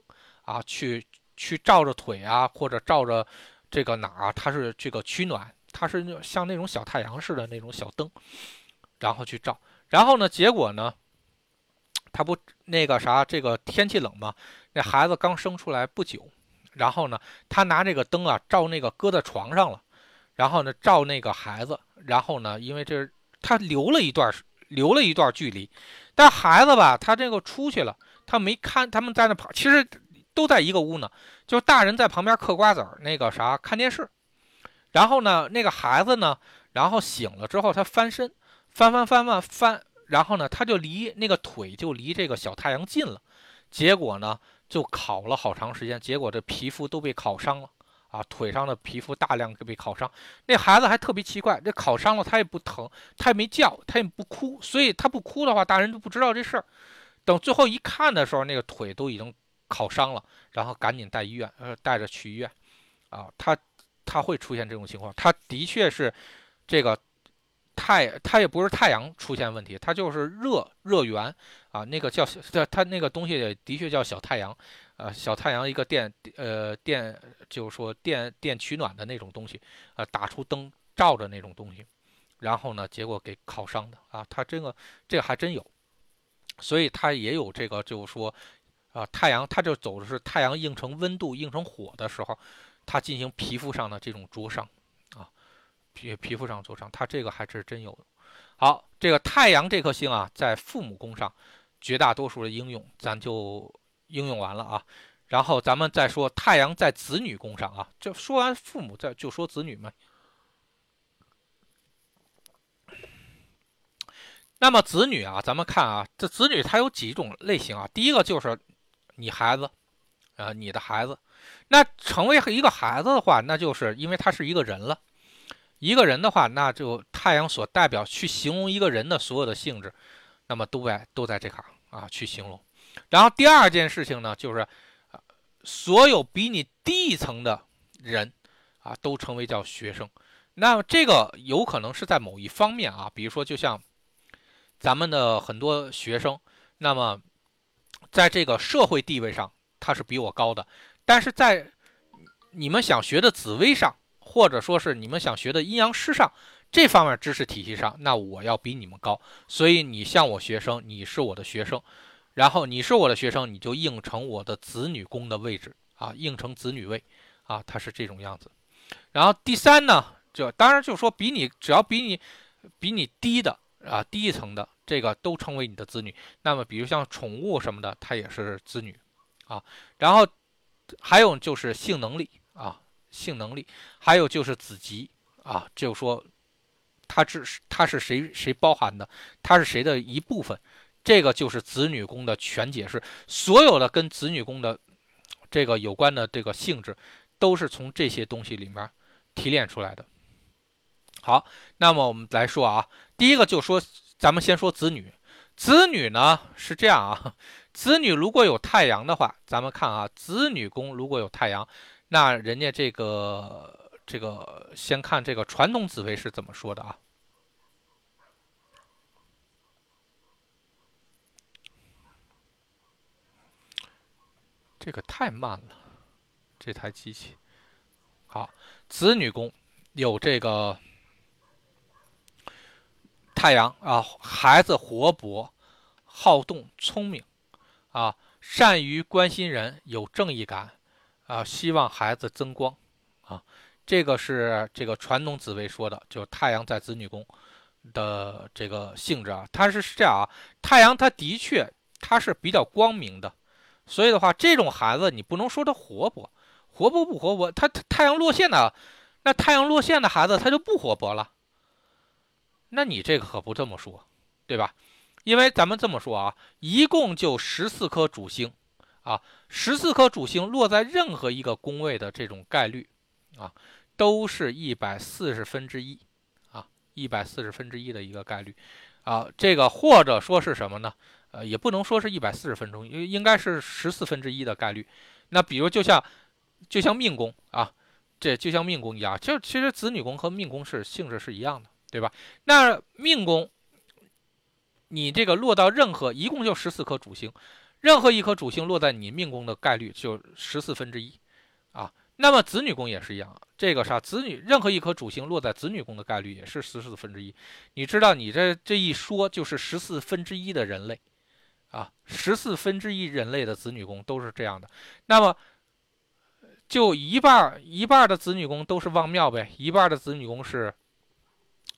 啊，去去照着腿啊，或者照着这个哪儿，它是这个取暖，它是像那种小太阳似的那种小灯，然后去照。然后呢，结果呢，他不那个啥，这个天气冷嘛，那孩子刚生出来不久，然后呢，他拿这个灯啊照那个搁在床上了。然后呢，照那个孩子，然后呢，因为这他留了一段，留了一段距离，但孩子吧，他这个出去了，他没看，他们在那跑，其实都在一个屋呢，就是大人在旁边嗑瓜子儿，那个啥看电视，然后呢，那个孩子呢，然后醒了之后，他翻身，翻翻翻翻翻，然后呢，他就离那个腿就离这个小太阳近了，结果呢，就烤了好长时间，结果这皮肤都被烤伤了。啊，腿上的皮肤大量被烤伤，那孩子还特别奇怪，这烤伤了他也不疼，他也没叫，他也不哭，所以他不哭的话，大人就不知道这事儿。等最后一看的时候，那个腿都已经烤伤了，然后赶紧带医院，呃，带着去医院。啊，他他会出现这种情况，他的确是这个太，他也不是太阳出现问题，他就是热热源啊，那个叫他那个东西的确叫小太阳。呃，小太阳一个电，呃电，就是说电电取暖的那种东西，呃，打出灯照着那种东西，然后呢，结果给烤伤的啊，它这个这个还真有，所以它也有这个，就是说，啊、呃，太阳它就走的是太阳映成温度、映成火的时候，它进行皮肤上的这种灼伤啊，皮皮肤上灼伤，它这个还是真有的。好，这个太阳这颗星啊，在父母宫上，绝大多数的应用，咱就。应用完了啊，然后咱们再说太阳在子女宫上啊，就说完父母再就说子女嘛。那么子女啊，咱们看啊，这子女它有几种类型啊？第一个就是你孩子，呃，你的孩子，那成为一个孩子的话，那就是因为他是一个人了，一个人的话，那就太阳所代表去形容一个人的所有的性质，那么都在都在这块啊去形容。然后第二件事情呢，就是所有比你低一层的人啊，都成为叫学生。那这个有可能是在某一方面啊，比如说就像咱们的很多学生，那么在这个社会地位上他是比我高的，但是在你们想学的紫微上，或者说是你们想学的阴阳师上这方面知识体系上，那我要比你们高，所以你像我学生，你是我的学生。然后你是我的学生，你就应承我的子女宫的位置啊，应承子女位啊，它是这种样子。然后第三呢，就当然就说比你只要比你比你低的啊，低一层的这个都称为你的子女。那么比如像宠物什么的，它也是子女啊。然后还有就是性能力啊，性能力，还有就是子集啊，就说它是它是谁谁包含的，它是谁的一部分。这个就是子女宫的全解释，所有的跟子女宫的这个有关的这个性质，都是从这些东西里面提炼出来的。好，那么我们来说啊，第一个就说，咱们先说子女。子女呢是这样啊，子女如果有太阳的话，咱们看啊，子女宫如果有太阳，那人家这个这个先看这个传统紫微是怎么说的啊。这个太慢了，这台机器。好，子女宫有这个太阳啊，孩子活泼、好动、聪明啊，善于关心人，有正义感啊，希望孩子增光啊。这个是这个传统紫微说的，就是太阳在子女宫的这个性质啊。它是这样啊，太阳它的确它是比较光明的。所以的话，这种孩子你不能说他活泼，活泼不活泼，他太阳落陷的，那太阳落陷的孩子他就不活泼了。那你这个可不这么说，对吧？因为咱们这么说啊，一共就十四颗主星啊，十四颗主星落在任何一个宫位的这种概率啊，都是一百四十分之一啊，一百四十分之一的一个概率啊，这个或者说是什么呢？呃，也不能说是一百四十分钟，应该是十四分之一的概率。那比如就像，就像命宫啊，这就像命宫一样，就其实子女宫和命宫是性质是一样的，对吧？那命宫，你这个落到任何一共就十四颗主星，任何一颗主星落在你命宫的概率就十四分之一啊。那么子女宫也是一样，这个啥子女任何一颗主星落在子女宫的概率也是十四分之一。你知道，你这这一说就是十四分之一的人类。啊，十四分之一人类的子女宫都是这样的，那么就一半一半的子女宫都是旺庙呗，一半的子女宫是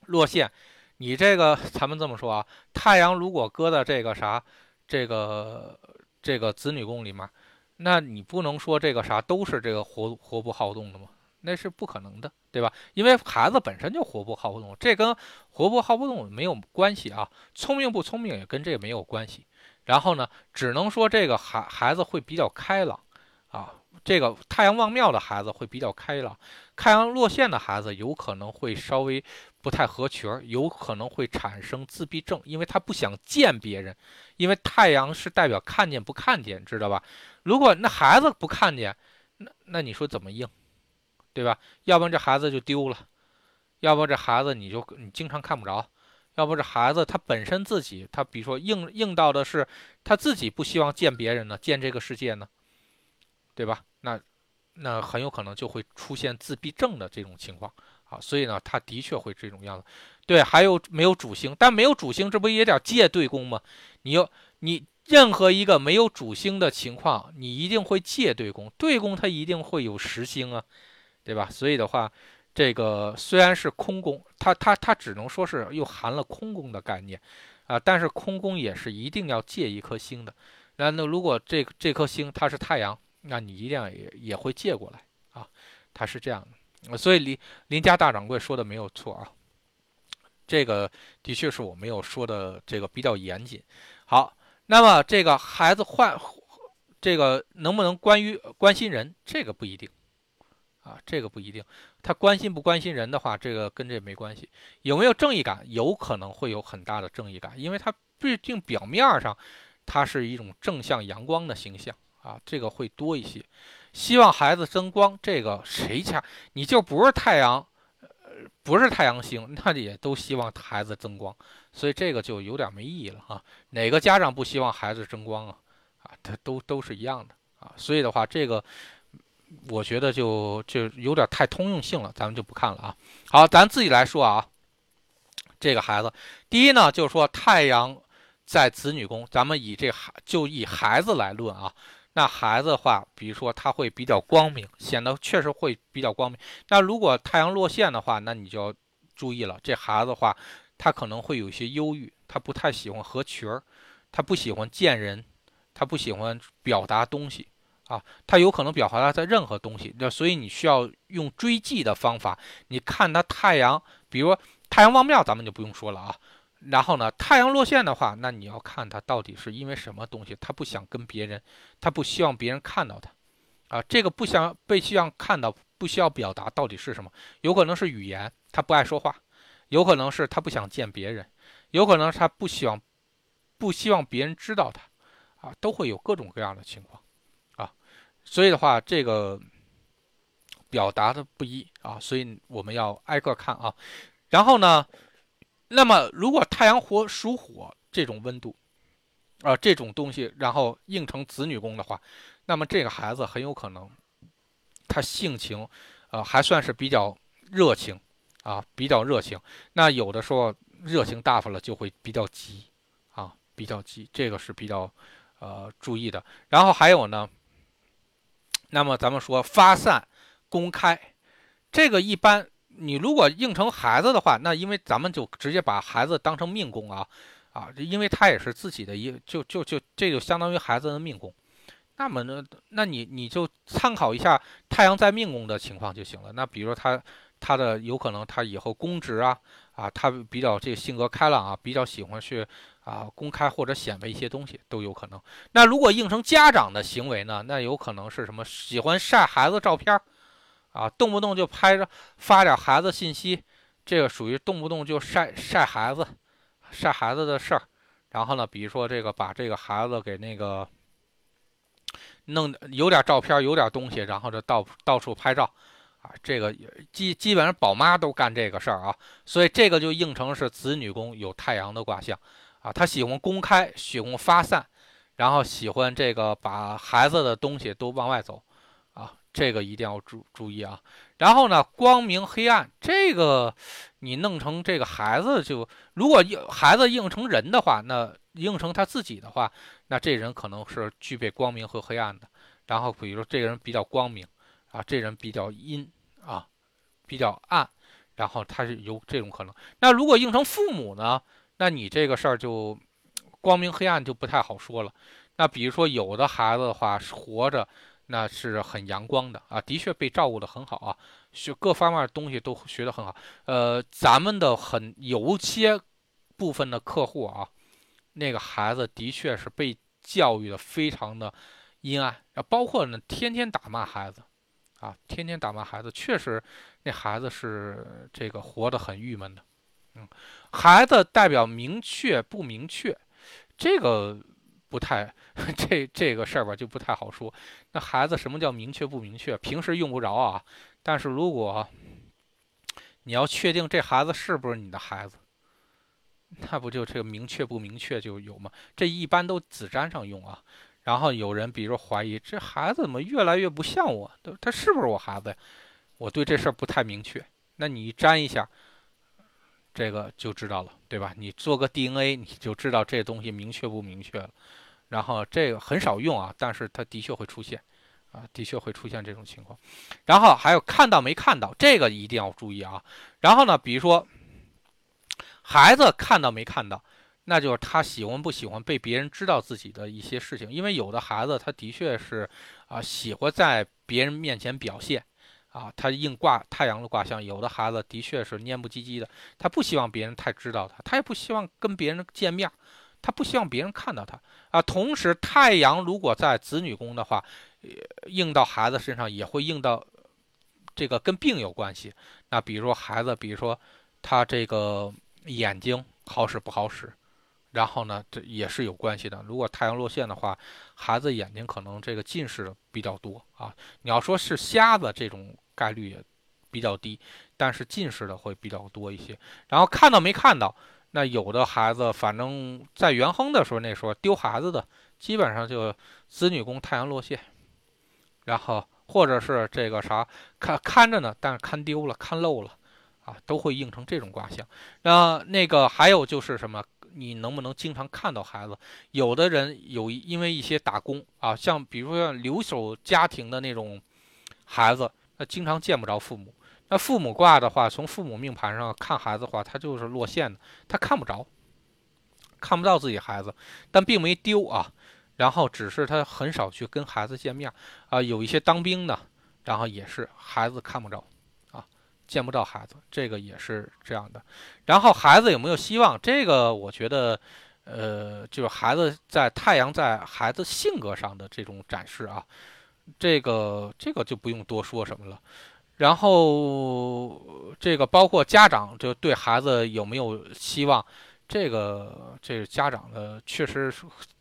落陷。你这个咱们这么说啊，太阳如果搁在这个啥，这个这个子女宫里面，那你不能说这个啥都是这个活活泼好动的吗？那是不可能的，对吧？因为孩子本身就活泼好动，这跟活泼好动没有关系啊，聪明不聪明也跟这个没有关系。然后呢，只能说这个孩孩子会比较开朗，啊，这个太阳旺庙的孩子会比较开朗，太阳落陷的孩子有可能会稍微不太合群，有可能会产生自闭症，因为他不想见别人，因为太阳是代表看见不看见，知道吧？如果那孩子不看见，那那你说怎么应，对吧？要不然这孩子就丢了，要不然这孩子你就你经常看不着。要不这孩子他本身自己，他比如说硬硬到的是他自己不希望见别人呢，见这个世界呢，对吧？那那很有可能就会出现自闭症的这种情况啊，所以呢，他的确会这种样子。对，还有没有主星？但没有主星，这不也叫借对宫吗？你又你任何一个没有主星的情况，你一定会借对宫，对宫它一定会有实星啊，对吧？所以的话。这个虽然是空宫，它它它只能说是又含了空宫的概念，啊、呃，但是空宫也是一定要借一颗星的。那那如果这这颗星它是太阳，那你一定也也会借过来啊，它是这样的。所以林林家大掌柜说的没有错啊，这个的确是我没有说的这个比较严谨。好，那么这个孩子换这个能不能关于关心人，这个不一定。啊，这个不一定，他关心不关心人的话，这个跟这没关系。有没有正义感，有可能会有很大的正义感，因为他毕竟表面上，他是一种正向阳光的形象啊，这个会多一些。希望孩子增光，这个谁家你就不是太阳，呃，不是太阳星，那也都希望孩子增光，所以这个就有点没意义了啊。哪个家长不希望孩子增光啊？啊，他都都是一样的啊，所以的话，这个。我觉得就就有点太通用性了，咱们就不看了啊。好，咱自己来说啊，这个孩子，第一呢，就是说太阳在子女宫，咱们以这孩就以孩子来论啊。那孩子的话，比如说他会比较光明，显得确实会比较光明。那如果太阳落陷的话，那你就要注意了，这孩子的话，他可能会有一些忧郁，他不太喜欢合群儿，他不喜欢见人，他不喜欢表达东西。啊，他有可能表达在任何东西，那所以你需要用追迹的方法。你看他太阳，比如太阳旺庙，咱们就不用说了啊。然后呢，太阳落陷的话，那你要看他到底是因为什么东西，他不想跟别人，他不希望别人看到他，啊，这个不想被希望看到，不需要表达到底是什么？有可能是语言，他不爱说话；有可能是他不想见别人；有可能是他不希望，不希望别人知道他。啊，都会有各种各样的情况啊。所以的话，这个表达的不一啊，所以我们要挨个看啊。然后呢，那么如果太阳火属火这种温度啊、呃、这种东西，然后映成子女宫的话，那么这个孩子很有可能他性情呃还算是比较热情啊，比较热情。那有的时候热情大发了就会比较急啊，比较急，这个是比较呃注意的。然后还有呢，那么咱们说发散公开，这个一般你如果应成孩子的话，那因为咱们就直接把孩子当成命宫啊啊，因为他也是自己的一就就就这就相当于孩子的命宫。那么呢，那你你就参考一下太阳在命宫的情况就行了。那比如说他他的有可能他以后公职啊啊，他比较这个性格开朗啊，比较喜欢去啊公开或者显摆一些东西都有可能。那如果应成家长的行为呢，那有可能是什么喜欢晒孩子照片啊，动不动就拍着发点孩子信息，这个属于动不动就晒晒孩子晒孩子的事儿。然后呢，比如说这个把这个孩子给那个弄有点照片有点东西，然后就到到处拍照啊，这个基基本上宝妈都干这个事儿啊。所以这个就映成是子女宫有太阳的卦象啊，他喜欢公开，喜欢发散，然后喜欢这个把孩子的东西都往外走啊，这个一定要注注意啊。然后呢，光明黑暗，这个你弄成这个孩子，就如果孩子映成人的话，那映成他自己的话，那这人可能是具备光明和黑暗的。然后比如说这个人比较光明啊，这人比较阴啊，比较暗，然后他是有这种可能。那如果映成父母呢，那你这个事儿就光明黑暗就不太好说了。那比如说有的孩子的话活着那是很阳光的啊，的确被照顾的很好啊，学各方面的东西都学得很好。呃，咱们的很有些部分的客户啊，那个孩子的确是被教育的非常的阴暗啊，包括呢天天打骂孩子啊，天天打骂孩子，确实那孩子是这个活得很郁闷的。嗯，孩子代表明确不明确，这个。不太这这个事儿吧就不太好说。那孩子什么叫明确不明确，平时用不着啊，但是如果你要确定这孩子是不是你的孩子，那不就这个明确不明确就有吗？这一般都子瞻上用啊。然后有人比如说怀疑这孩子怎么越来越不像我，他是不是我孩子呀？我对这事儿不太明确，那你一瞻一下这个就知道了，对吧？你做个 D N A 你就知道这东西明确不明确了。然后这个很少用啊，但是它的确会出现啊，的确会出现这种情况。然后还有看到没看到，这个一定要注意啊。然后呢，比如说孩子看到没看到，那就是他喜欢不喜欢被别人知道自己的一些事情。因为有的孩子他的确是啊喜欢在别人面前表现啊，他硬挂太阳的卦象，有的孩子的确是蔫不唧唧的，他不希望别人太知道他，他也不希望跟别人见面，他不希望别人看到他啊。同时，太阳如果在子女宫的话，映到孩子身上也会映到这个跟病有关系。那比如说孩子，比如说他这个眼睛好使不好使，然后呢，这也是有关系的。如果太阳落陷的话，孩子眼睛可能这个近视比较多啊。你要说是瞎子，这种概率也比较低，但是近视的会比较多一些。然后看到没看到，那有的孩子，反正在元亨的时候，那时候丢孩子的，基本上就子女宫太阳落陷，然后或者是这个啥看看着呢，但是看丢了、看漏了啊，都会映成这种卦象。那那个还有就是什么，你能不能经常看到孩子？有的人有因为一些打工啊，像比如说像留守家庭的那种孩子，那经常见不着父母。那父母卦的话，从父母命盘上看孩子的话，他就是落陷的，他看不着，看不到自己孩子，但并没丢啊。然后只是他很少去跟孩子见面啊。有一些当兵的，然后也是孩子看不着啊，见不到孩子，这个也是这样的。然后孩子有没有希望？这个我觉得，呃，就是孩子在太阳在孩子性格上的这种展示啊。这个这个就不用多说什么了。然后这个包括家长就对孩子有没有希望，这个这个家长的确实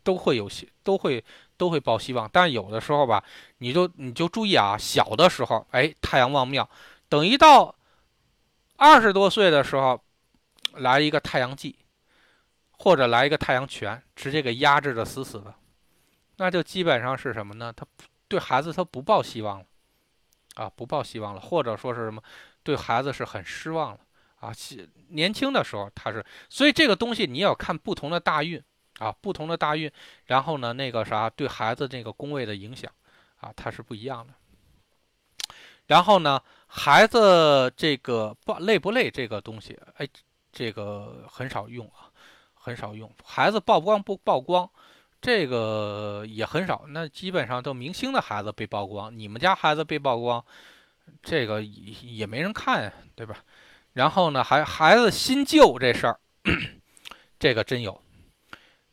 都会有些都会都会抱希望，但有的时候吧，你就你就注意啊，小的时候哎太阳望庙，等一到二十多岁的时候，来一个太阳祭，或者来一个太阳拳，直接给压制的死死的，那就基本上是什么呢？他对孩子他不抱希望了啊，不抱希望了，或者说是什么，对孩子是很失望了啊。年轻的时候他是，所以这个东西你要看不同的大运啊，不同的大运，然后呢那个啥对孩子这个宫位的影响啊，它是不一样的。然后呢，孩子这个不累不累这个东西，哎，这个很少用啊，很少用。孩子曝光不曝光，这个也很少。那基本上都明星的孩子被曝光，你们家孩子被曝光，这个也也没人看呀，对吧？然后呢，还孩子新旧这事儿，这个真有。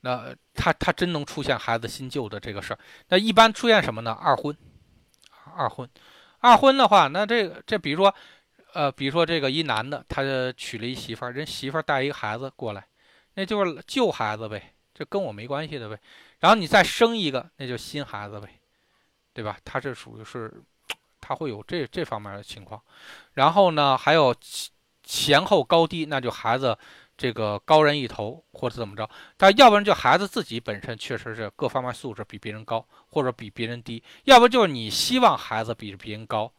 那他他真能出现孩子新旧的这个事儿。那一般出现什么呢？二婚，二婚。二婚的话，那这个这比如说，呃，比如说这个一男的，他娶了一媳妇儿，人媳妇儿带一个孩子过来，那就是旧孩子呗，这跟我没关系的呗。然后你再生一个，那就新孩子呗，对吧？他这属于是，他会有这这方面的情况。然后呢，还有前后高低，那就孩子这个高人一头，或者怎么着。但要不然就孩子自己本身确实是各方面素质比别人高，或者比别人低；要不就是你希望孩子比别人高，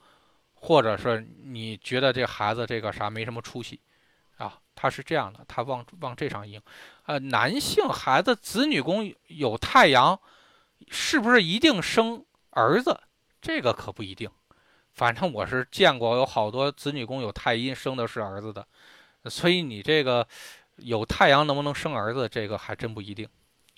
或者是你觉得这孩子这个啥没什么出息，啊，他是这样的，他往往这上赢。呃，男性孩子子女宫有太阳，是不是一定生儿子？这个可不一定。反正我是见过有好多子女宫有太阴生的是儿子的。所以你这个有太阳能不能生儿子，这个还真不一定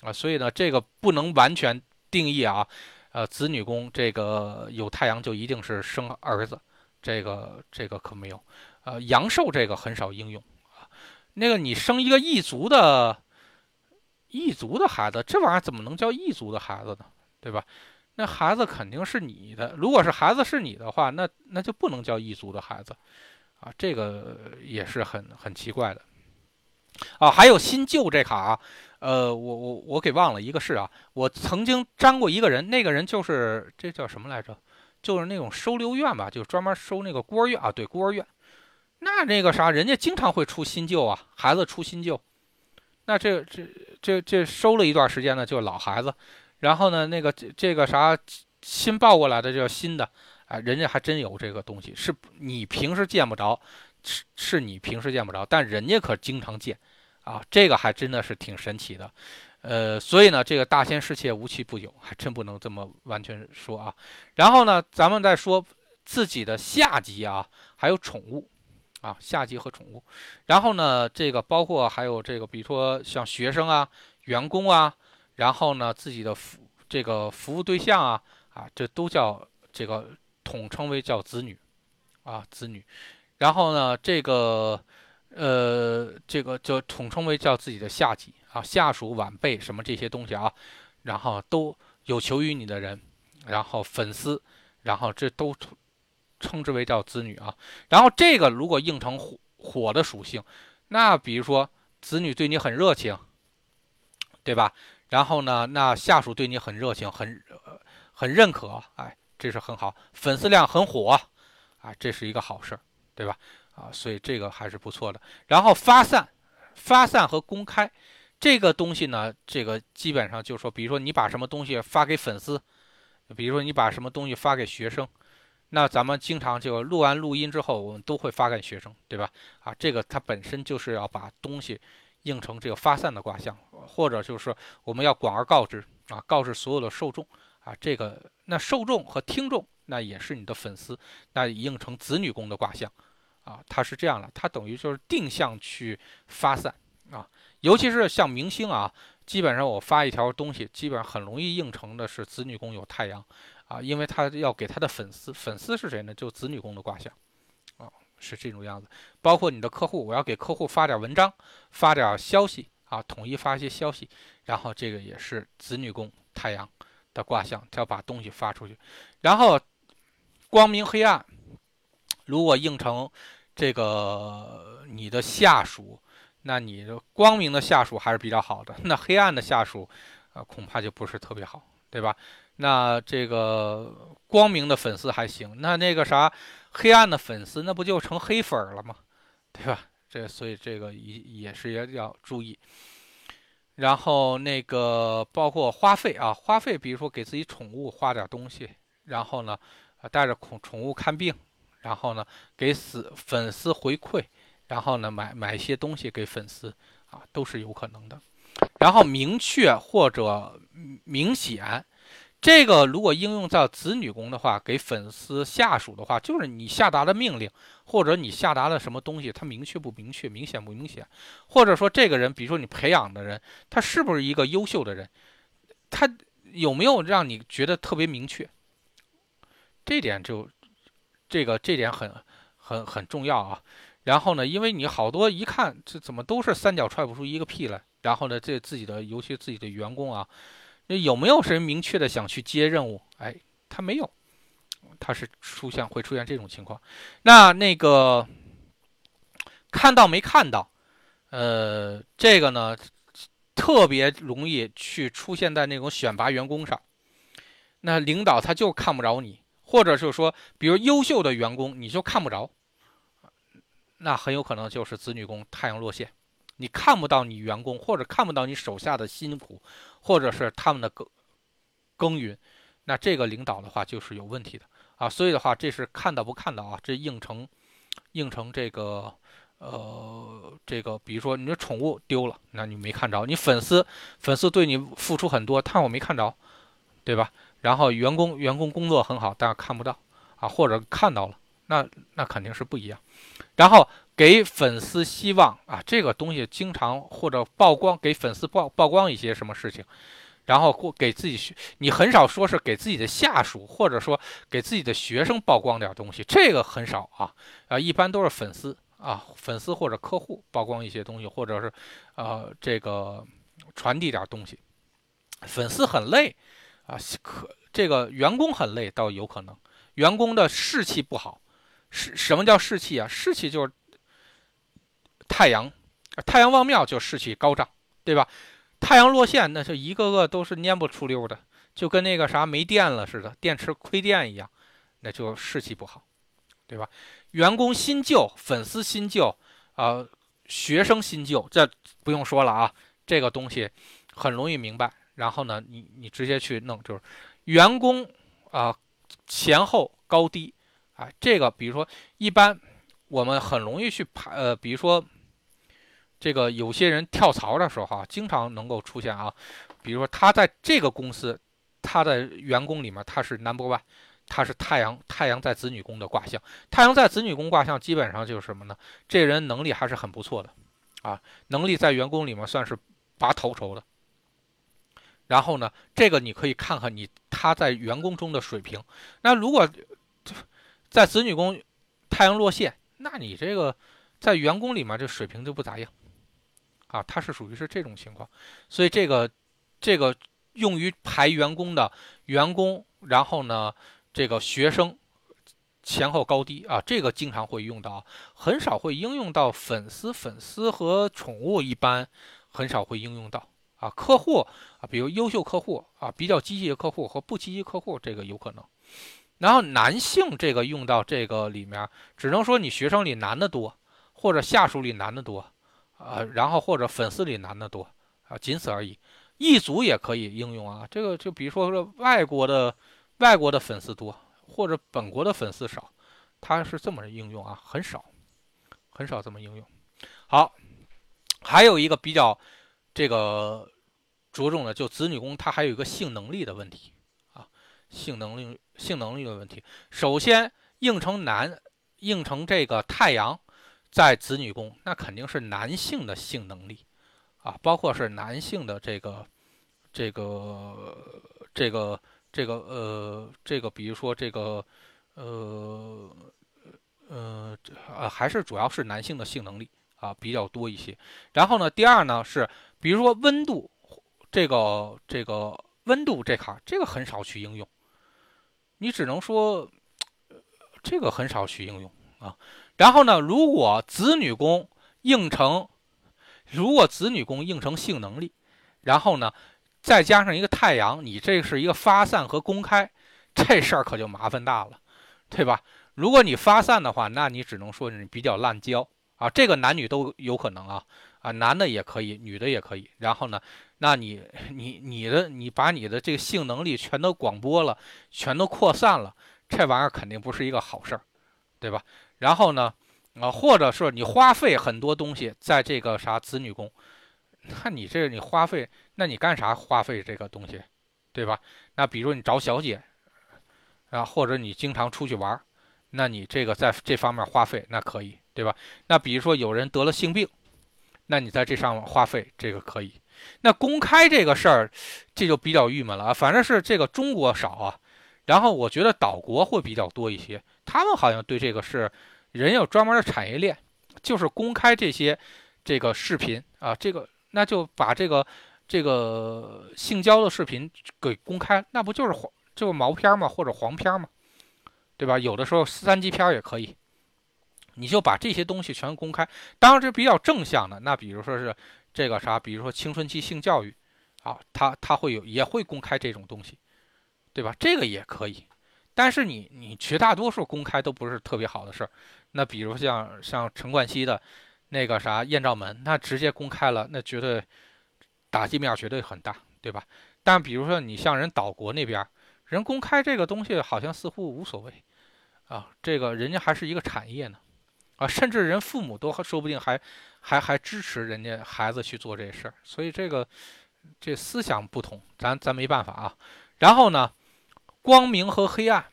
啊。所以呢，这个不能完全定义啊。呃，子女宫这个有太阳就一定是生儿子，这个这个可没有。呃，阳寿这个很少应用啊。那个你生一个异族的异族的孩子，这玩意儿怎么能叫异族的孩子呢？对吧？那孩子肯定是你的。如果是孩子是你的话，那那就不能叫异族的孩子。啊，这个也是很很奇怪的啊。还有新旧这卡啊，呃，我我我给忘了一个是啊，我曾经粘过一个人，那个人就是这叫什么来着？就是那种收留院吧，就是专门收那个孤儿院啊，对，孤儿院。那那个啥，人家经常会出新旧啊，孩子出新旧。那这这这这收了一段时间呢，就是老孩子，然后呢，那个这这个啥新抱过来的叫新的。哎，人家还真有这个东西，是你平时见不着，是是你平时见不着，但人家可经常见，啊，这个还真的是挺神奇的，呃，所以呢，这个大千世界无奇不有，还真不能这么完全说啊。然后呢，咱们再说自己的下级啊，还有宠物，啊，下级和宠物。然后呢，这个包括还有这个，比如说像学生啊、员工啊，然后呢，自己的服这个服务对象啊，啊，这都叫这个。统称为叫子女，啊，子女，然后呢，这个，呃，这个就统称为叫自己的下级啊，下属、晚辈什么这些东西啊，然后都有求于你的人，然后粉丝，然后这都称之为叫子女啊。然后这个如果应成火火的属性，那比如说子女对你很热情，对吧？然后呢，那下属对你很热情，很很认可，哎。这是很好，粉丝量很火啊，这是一个好事，对吧？啊，所以这个还是不错的。然后发散、发散和公开这个东西呢，这个基本上就是说，比如说你把什么东西发给粉丝，比如说你把什么东西发给学生，那咱们经常就录完录音之后，我们都会发给学生，对吧？啊，这个它本身就是要把东西应成这个发散的卦象，或者就是我们要广而告之啊，告知所有的受众。啊，这个那受众和听众，那也是你的粉丝，那应成子女宫的卦象，啊，它是这样的，它等于就是定向去发散啊，尤其是像明星啊，基本上我发一条东西，基本上很容易应成的是子女宫有太阳啊，因为他要给他的粉丝，粉丝是谁呢？就子女宫的卦象，啊，是这种样子。包括你的客户，我要给客户发点文章，发点消息啊，统一发一些消息，然后这个也是子女宫太阳。的卦象，他要把东西发出去，然后光明黑暗，如果应成这个你的下属、那你光明的下属还是比较好的，那黑暗的下属，呃，恐怕就不是特别好，对吧？那这个光明的粉丝还行，那那个啥黑暗的粉丝，那不就成黑粉了吗？对吧？这所以这个也也是也要注意。然后那个包括花费啊，花费，比如说给自己宠物花点东西，然后呢，带着宠宠物看病，然后呢，给死粉丝回馈。然后呢，买买一些东西给粉丝啊，都是有可能的。然后明确或者明显，这个如果应用到子女宫的话，给粉丝下属的话，就是你下达的命令或者你下达的什么东西，它明确不明确，明显不明显，或者说这个人，比如说你培养的人，他是不是一个优秀的人，他有没有让你觉得特别明确？这点就这个这点很很很重要啊。然后呢，因为你好多一看这怎么都是三脚踹不出一个屁来，然后呢，这自己的尤其自己的员工啊，那有没有谁明确的想去接任务？哎，他没有，他是出现会出现这种情况。那那个看到没看到？呃，这个呢特别容易去出现在那种选拔员工上。那领导他就看不着你，或者是说，比如优秀的员工你就看不着。那很有可能就是子女宫太阳落陷，你看不到你员工或者看不到你手下的辛苦，或者是他们的耕耕耘，那这个领导的话就是有问题的啊。所以的话，这是看到不看到啊，这应成应成这个呃这个，比如说你的宠物丢了，那你没看着，你粉丝粉丝对你付出很多，但我没看着，对吧？然后员工员工工作很好，但是看不到啊，或者看到了。那那肯定是不一样，然后给粉丝希望啊，这个东西经常或者曝光，给粉丝曝曝光一些什么事情，然后给自己，你很少说是给自己的下属或者说给自己的学生曝光点东西，这个很少啊啊，一般都是粉丝啊，粉丝或者客户曝光一些东西，或者是呃这个传递点东西，粉丝很累啊，可这个员工很累倒有可能，员工的士气不好。是什么叫士气啊？士气就是太阳，太阳旺庙就士气高涨，对吧？太阳落陷，那就一个个都是蔫不出溜的，就跟那个啥没电了似的，电池亏电一样，那就士气不好，对吧？员工新旧，粉丝新旧，呃，学生新旧，这不用说了啊，这个东西很容易明白。然后呢，你你直接去弄，就是员工啊、呃、前后高低。啊，这个比如说，一般我们很容易去排，呃，比如说这个有些人跳槽的时候啊，经常能够出现啊，比如说他在这个公司，他的员工里面他是 number one， 他是太阳，太阳在子女宫的卦象，太阳在子女宫卦象基本上就是什么呢？这人能力还是很不错的啊，能力在员工里面算是拔头筹的。然后呢，这个你可以看看你他在员工中的水平。那如果在子女宫太阳落陷，那你这个在员工里面这水平就不咋样啊，它是属于是这种情况。所以这个这个用于排员工的员工，然后呢这个学生前后高低啊，这个经常会用到，很少会应用到粉丝，粉丝和宠物一般很少会应用到啊，客户啊，比如优秀客户啊，比较积极的客户和不积极客户，这个有可能。然后男性这个用到这个里面，只能说你学生里男的多，或者下属里男的多，呃，然后或者粉丝里男的多啊，仅此而已。异族也可以应用啊，这个就比如说外国的外国的粉丝多，或者本国的粉丝少，它是这么应用啊，很少很少这么应用。好，还有一个比较这个着重的，就子女宫它还有一个性能力的问题啊，性能力。性能力的问题，首先应成男，应成这个太阳在子女宫，那肯定是男性的性能力啊，包括是男性的这个这个这个这个呃这个，比如说这个呃呃啊，还是主要是男性的性能力啊比较多一些。然后呢，第二呢是比如说温度，这个这个温度这卡，这个很少去应用。你只能说，这个很少去应用啊。然后呢，如果子女宫应成如果子女宫映成性能力，然后呢再加上一个太阳，你这是一个发散和公开，这事儿可就麻烦大了，对吧？如果你发散的话，那你只能说你比较滥交啊，这个男女都有可能啊，啊，男的也可以，女的也可以。然后呢，那你你你的你把你的这个性能力全都广播了，全都扩散了，这玩意儿肯定不是一个好事儿，对吧？然后呢，啊，或者是你花费很多东西在这个啥子女宫，那你这你花费，那你干啥花费这个东西，对吧？那比如你找小姐啊，或者你经常出去玩。那你这个在这方面花费那可以，对吧？那比如说有人得了性病，那你在这上面花费这个可以。那公开这个事儿，这就比较郁闷了啊。反正是这个中国少啊，然后我觉得岛国会比较多一些，他们好像对这个是人有专门的产业链，就是公开这些这个视频啊，这个那就把这个这个性交的视频给公开，那不就是黄就毛片吗？或者黄片吗？对吧？有的时候三级片也可以，你就把这些东西全公开。当然，这比较正向的，那比如说是这个啥，比如说青春期性教育，啊，它它会有也会公开这种东西，对吧？这个也可以。但是你你绝大多数公开都不是特别好的事儿。那比如像像陈冠希的那个啥艳照门，那直接公开了，那绝对打击面绝对很大，对吧？但比如说你像人岛国那边，人公开这个东西好像似乎无所谓。啊，这个人家还是一个产业呢，啊，甚至人父母都说不定还还还支持人家孩子去做这事儿，所以这个这思想不同，咱咱没办法啊。然后呢，光明和黑暗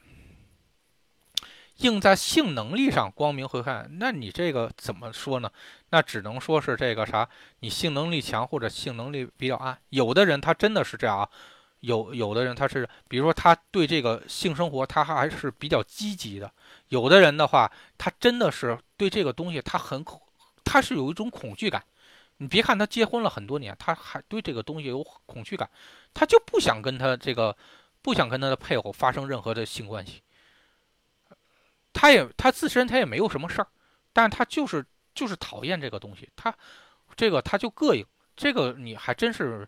映在性能力上，光明和黑暗，那你这个怎么说呢？那只能说是这个啥，你性能力强或者性能力比较暗。有的人他真的是这样啊。有有的人他是，比如说他对这个性生活他还是比较积极的，有的人的话，他真的是对这个东西他很恐，他是有一种恐惧感。你别看他结婚了很多年，他还对这个东西有恐惧感，他就不想跟他这个不想跟他的配偶发生任何的性关系。他也他自身他也没有什么事儿，但他就是就是讨厌这个东西，他这个他就膈应。这个你还真是，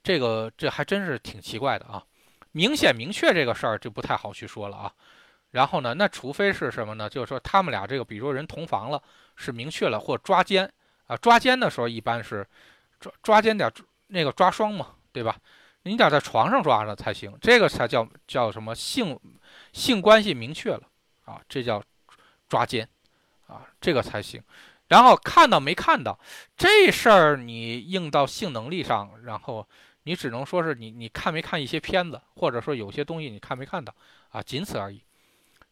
这个这还真是挺奇怪的啊！明显明确这个事儿就不太好去说了啊。然后呢，那除非是什么呢？就是说他们俩这个，比如说人同房了，是明确了，或抓奸啊。抓奸的时候一般是抓抓奸点那个抓双嘛，对吧？你得在床上抓着才行，这个才叫叫什么性性关系明确了啊，这叫抓奸啊，这个才行。然后看到没看到这事儿，你应到性能力上，然后你只能说是你你看没看一些片子，或者说有些东西你看没看到啊，仅此而已。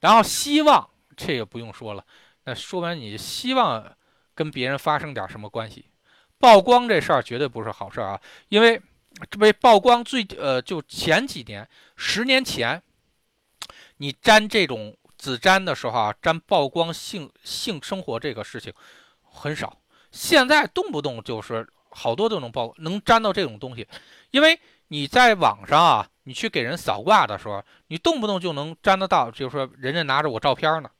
然后希望这个不用说了，那说完你希望跟别人发生点什么关系，曝光这事儿绝对不是好事啊，因为这被曝光最呃就前几年十年前，你沾这种子沾的时候啊，沾曝光性性生活这个事情。很少，现在动不动就是好多都能曝能沾到这种东西，因为你在网上啊，你去给人扫卦的时候，你动不动就能沾得到，就是说人家拿着我照片呢，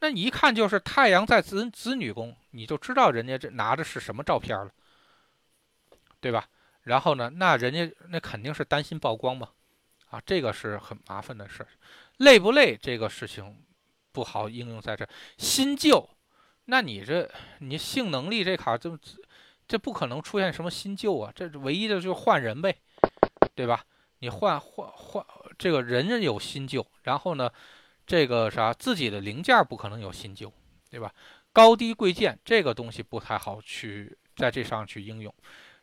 那你一看就是太阳在子子女宫，你就知道人家这拿着是什么照片了，对吧？然后呢，那人家那肯定是担心曝光嘛，啊，这个是很麻烦的事，累不累这个事情不好应用在这，新旧。那你这你性能力这卡就这不可能出现什么新旧啊，这唯一的就是换人呗，对吧？你换换换这个人人有新旧，然后呢这个啥自己的零件不可能有新旧，对吧？高低贵贱这个东西不太好去在这上去应用。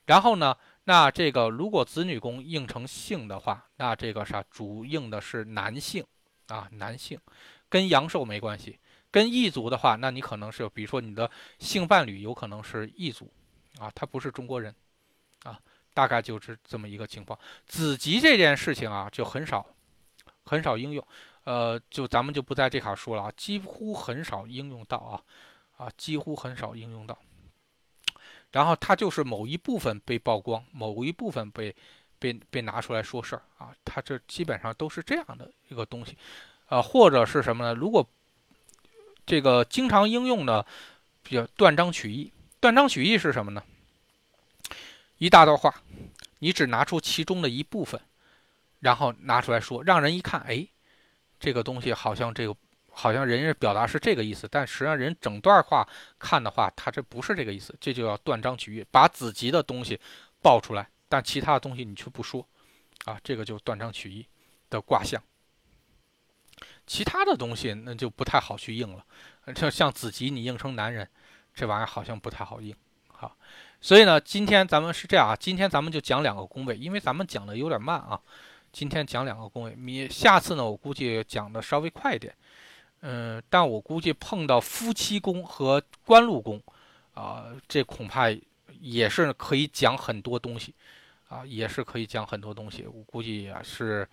然后呢，那这个如果子女宫应成性的话，那这个啥主应的是男性啊，男性跟阳寿没关系。跟异族的话，那你可能是比如说你的性伴侣有可能是异族啊，他不是中国人啊，大概就是这么一个情况。子集这件事情啊就很少很少应用，呃就咱们就不在这卡说了啊，几乎很少应用到啊啊几乎很少应用到。然后它就是某一部分被曝光，某一部分被被被拿出来说事儿啊，它这基本上都是这样的一个东西啊，或者是什么呢？如果这个经常应用的，比较断章取义。断章取义是什么呢？一大段话，你只拿出其中的一部分，然后拿出来说，让人一看，哎，这个东西好像这个好像人家表达是这个意思，但实际上人整段话看的话，他这不是这个意思，这就要断章取义，把子集的东西爆出来，但其他的东西你却不说，啊，这个就断章取义的卦象。其他的东西那就不太好去硬了，就像子集你硬成男人，这玩意儿好像不太好硬。好，所以呢，今天咱们是这样啊，今天咱们就讲两个宫位，因为咱们讲的有点慢啊，今天讲两个宫位，你下次呢，我估计讲的稍微快一点。嗯，但我估计碰到夫妻宫和官禄宫，啊、呃，这恐怕也是可以讲很多东西，啊，也是可以讲很多东西。我估计也是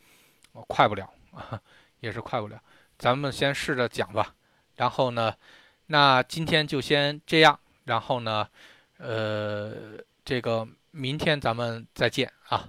快不了啊，也是快不了。咱们先试着讲吧。然后呢，那今天就先这样。然后呢，呃，这个明天咱们再见啊。